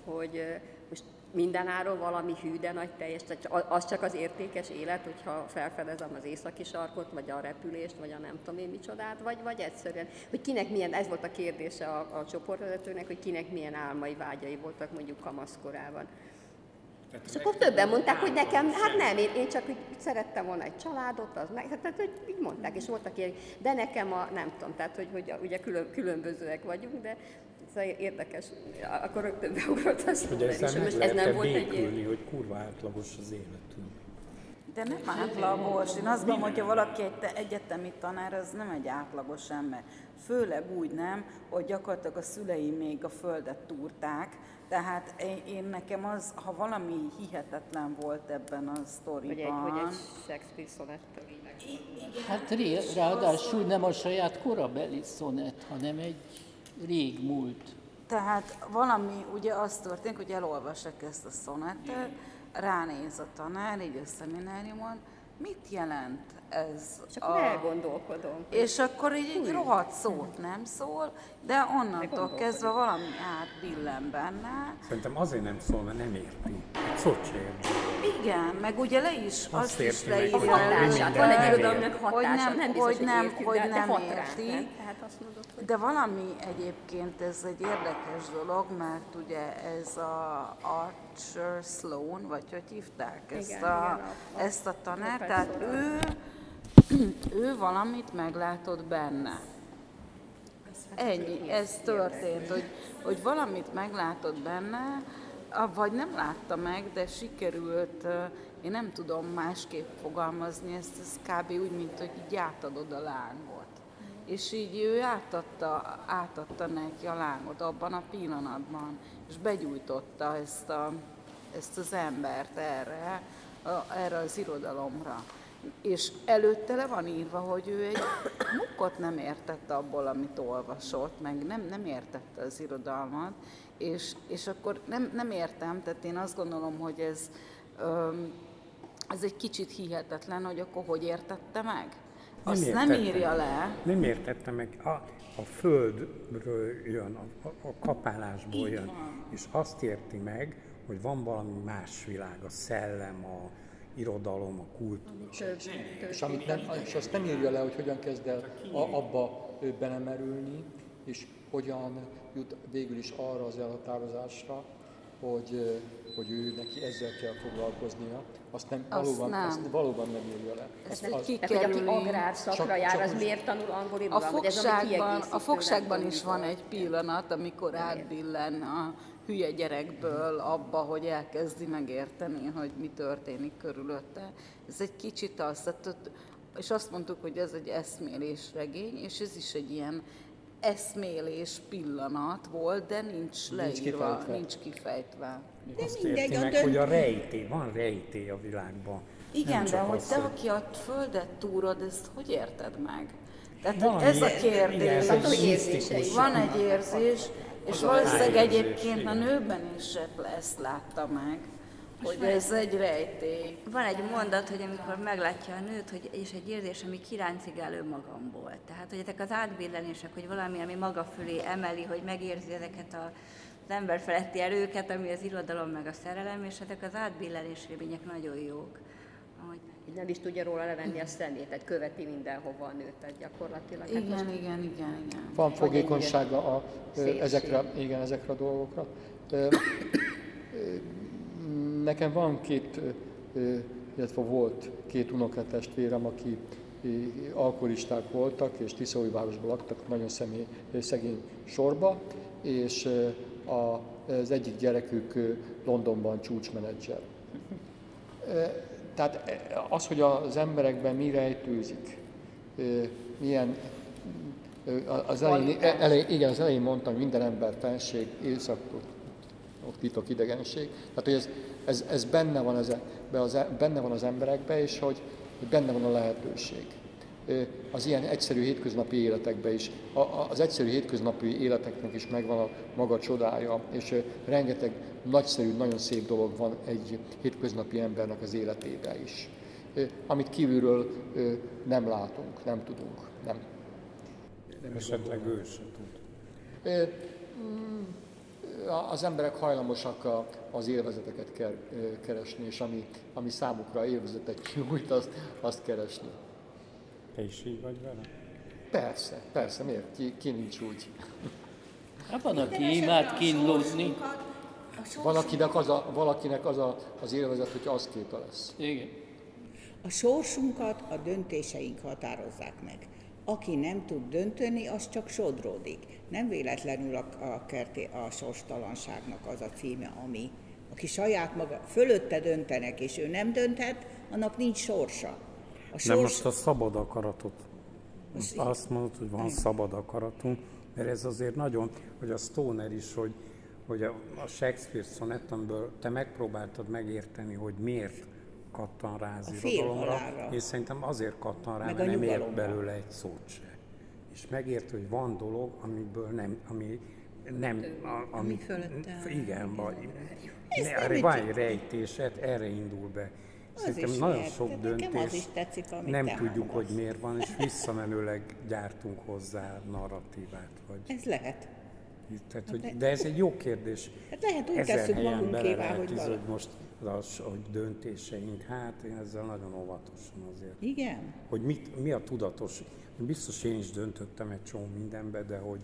hogy most mindenáron valami hű, de nagy teljes, az csak az értékes élet, hogyha felfedezem az északi sarkot, vagy a repülést, vagy a nem tudom én micsodát, vagy egyszerűen, hogy kinek milyen, ez volt a kérdése a csoportvezetőnek, hogy kinek milyen álmai, vágyai voltak mondjuk kamaszkorában. És akkor többen mondták, hogy nekem, hát nem, én csak úgy szerettem volna egy családot, az meg, tehát hogy így mondták, és voltak ilyen, de nekem a, nem tudom, tehát hogy ugye különbözőek vagyunk, de ez érdekes, akkor rögtön beugrott a Stoner is, most ez nem volt egy ilyen. Hogy kurva átlagos az életünk. De nem átlagos, én azt gondolom, hogyha valaki egy egyetemi tanár, az nem egy átlagos ember. Főleg úgy nem, hogy gyakorlatilag a szülei még a földet túrták, tehát én nekem az, ha valami hihetetlen volt ebben a sztoriban. Hogy egy Shakespeare szonettel így. Hát ráadásul nem a saját korabeli szonett, hanem egy régmúlt. Tehát valami, ugye az történik, hogy elolvassák ezt a szonettet, ránéz a tanár, így a szemináriumon, mit jelent ez? És akkor elgondolkodom. És akkor így rohadt szót nem szól, de onnantól kezdve valami átbillen benne. Szerintem azért nem szól, mert nem érti. Szót se érti. Igen, meg ugye le is, azt is leírja. A hatását, van egy irodalomnak hatása, nem biztos, hogy nem érti. De valami egyébként ez egy érdekes dolog, mert ugye ez a Archer Sloan, vagy hogy hívták ezt a tanárt, tehát ő valamit meglátott benne. Ennyi, ez történt, hogy valamit meglátott benne, vagy nem látta meg, de sikerült, én nem tudom másképp fogalmazni ezt, ez kb. Úgy, mint hogy így átadod a lángot. És így ő átadta neki a lángot abban a pillanatban, és begyújtotta ezt az embert erre az irodalomra. És előtte le van írva, hogy ő egy mukkot nem értette abból, amit olvasott, meg nem értette az irodalmat, és akkor nem értem, tehát én azt gondolom, hogy ez egy kicsit hihetetlen, hogy akkor hogy értette meg? Azt nem írja le. Nem értette meg. A földről jön, a kapálásból jön, és azt érti meg, hogy van valami más világ, a szellem, a irodalom, a kultúra. És azt nem írja le, hogy hogyan kezd el abba belemerülni, és hogyan jut végül is arra az elhatározásra, hogy ő neki ezzel kell foglalkoznia, azt nem valóban nem írja le. Tehát, hogy aki agrárszakra jár, az miért tanul angolul? A fogságban is van egy pillanat, amikor átbillen a hülye gyerekből abba, hogy elkezdi megérteni, hogy mi történik körülötte. Ez egy kicsit az, és azt mondtuk, hogy ez egy eszmélés regény, és ez is egy ilyen eszmélés pillanat volt, de nincs kifejtve. De mindegy, hogy a rejtély, van rejtély a világban. Igen, de hogy te, aki a földet túrod, ezt hogy érted meg? Tehát van, ez a kérdés, van egy érzés, és valószínűleg egyébként a nőben is ezt látta meg, hogy ez egy rejtély. Van egy mondat, hogy amikor meglátja a nőt, és egy érzés, ami kiráncigál önmagamból. Tehát, hogy ezek az átbillenések, hogy valami, ami maga fölé emeli, hogy megérzi ezeket az ember feletti erőket, ami az irodalom meg a szerelem, és ezek az átbillenésrébények nagyon jók. Ahogy nem is tudja róla levenni a szemét, tehát követi mindenhova a nőt, tehát gyakorlatilag. Igen. Van fogékonysága ezekre a dolgokra. Nekem van illetve volt két unokatestvérem, aki alkoholisták voltak, és Tiszaújvárosban laktak, nagyon szegény sorba, és az egyik gyerekük Londonban csúcsmenedzser. Tehát az, hogy az emberekben mi rejtőzik, milyen, az elején mondtam, hogy minden ember fenség, éjszaktól, titok idegenség, tehát hogy ez benne van az emberekben, és hogy benne van a lehetőség. az ilyen egyszerű hétköznapi életekbe is. Az egyszerű hétköznapi életeknek is megvan a maga csodája, és rengeteg nagyszerű, nagyon szép dolog van egy hétköznapi embernek az életében is, amit kívülről nem látunk, nem tudunk. Nem esetleg ő sem tud. Az emberek hajlamosak az élvezeteket keresni, és ami számukra élvezetet nyújt, azt keresni. Te is így vagy vele? Persze, persze, miért? Ki nincs úgy? Hát van, aki imád kínlódni. Valakinek az élvezet, hogy az képe lesz. Igen. A sorsunkat a döntéseink határozzák meg. Aki nem tud dönteni, az csak sodródik. Nem véletlenül a sorstalanságnak az a címe, aki saját maga fölötte döntenek, és ő nem dönthet, annak nincs sorsa. Nem most a szabad akaratot. Most azt mondod, hogy van szabad akaratunk, mert ez azért nagyon, hogy a Stoner is, hogy a Shakespeare szonettamből te megpróbáltad megérteni, hogy miért kattan rá az irodalomra, és szerintem azért kattan rá, mert nem ért belőle egy szót se. És megért, hogy van dolog, amiből nem, ami fölötte. Igen, van egy rejtésed, erre indul be. Szerintem nagyon sok döntés, nem tudjuk, hogy miért van, és visszamenőleg gyártunk hozzá narratívát. Ez lehet. Tehát, de ez egy jó kérdés. Lehet, úgy tesszük magunkévá, hogy valahogy most hogy döntéseink, én ezzel nagyon óvatosan azért. Igen. Hogy mi a tudatos, biztos én is döntöttem egy csomó mindenbe, de hogy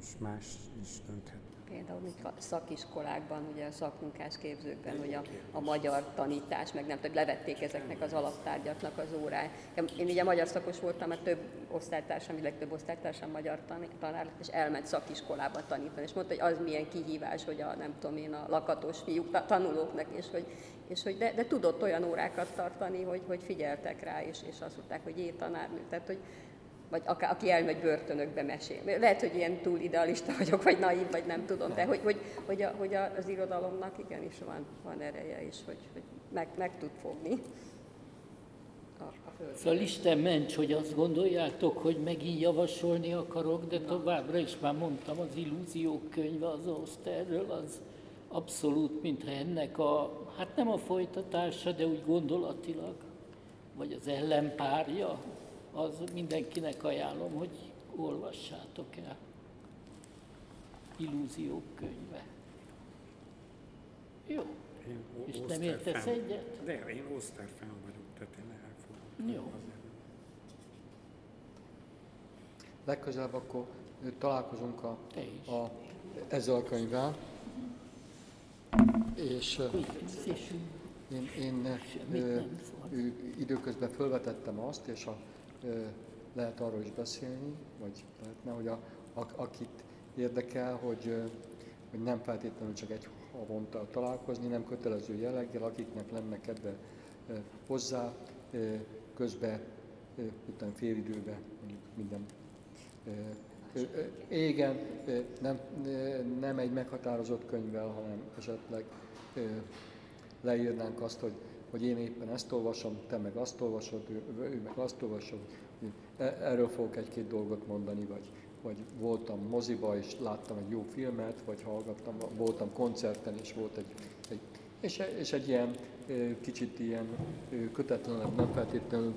most más is dönthet. Például mi szakiskolákban, ugye a szakmunkás képzőkben, hogy a magyar tanítás, meg nem tudom, levették ezeknek az alaptárgyaknak az órát. Én ugye magyar szakos voltam, mert legtöbb osztálytársam magyar tanár lett, és elment szakiskolába tanítani, és mondta, hogy az milyen kihívás, hogy a lakatos fiúk tanulóknak, és hogy de tudott olyan órákat tartani, hogy figyeltek rá, és azt mondták, hogy tanárnő, tehát hogy vagy aki elmegy börtönökbe mesél. Lehet, hogy ilyen túl idealista vagyok, vagy naív, vagy nem tudom, de hogy az irodalomnak igenis van ereje is, hogy meg tud fogni a földet. Szóval Isten ments, hogy azt gondoljátok, hogy megint javasolni akarok, de továbbra is már mondtam, az Illúziók könyve az Austerről, az abszolút, mintha ennek hát nem a folytatása, de úgy gondolatilag, vagy az ellenpárja. Az mindenkinek ajánlom, hogy olvassátok el. Illúziók könyve. Jó. És nem értesz egyet? De én Auster fan vagyok, tehát én elfogadom. Jó. Legközelebb akkor találkozunk ezzel a könyvvel. És én időközben felvetettem azt, és lehet arról is beszélni, vagy lehetne, hogy akit érdekel, hogy nem feltétlenül csak egy havonta találkozni, nem kötelező jelleggel, akiknek lenne kedve hozzá, közben, utána fél időben, mondjuk minden. Igen, nem egy meghatározott könyvvel, hanem esetleg leírnánk azt, hogy én éppen ezt olvasom, te meg azt olvasod, ő meg azt olvasod. Erről fogok egy-két dolgot mondani, vagy voltam moziba, és láttam egy jó filmet, vagy hallgattam, voltam koncerten, és volt egy ilyen kicsit ilyen kötetlenebb, nem feltétlenül,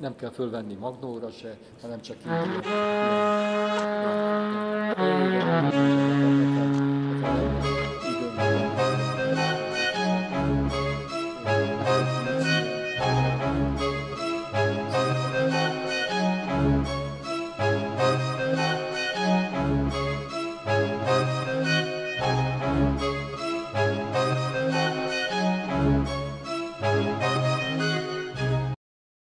nem kell fölvenni magnóra se, hanem csak így.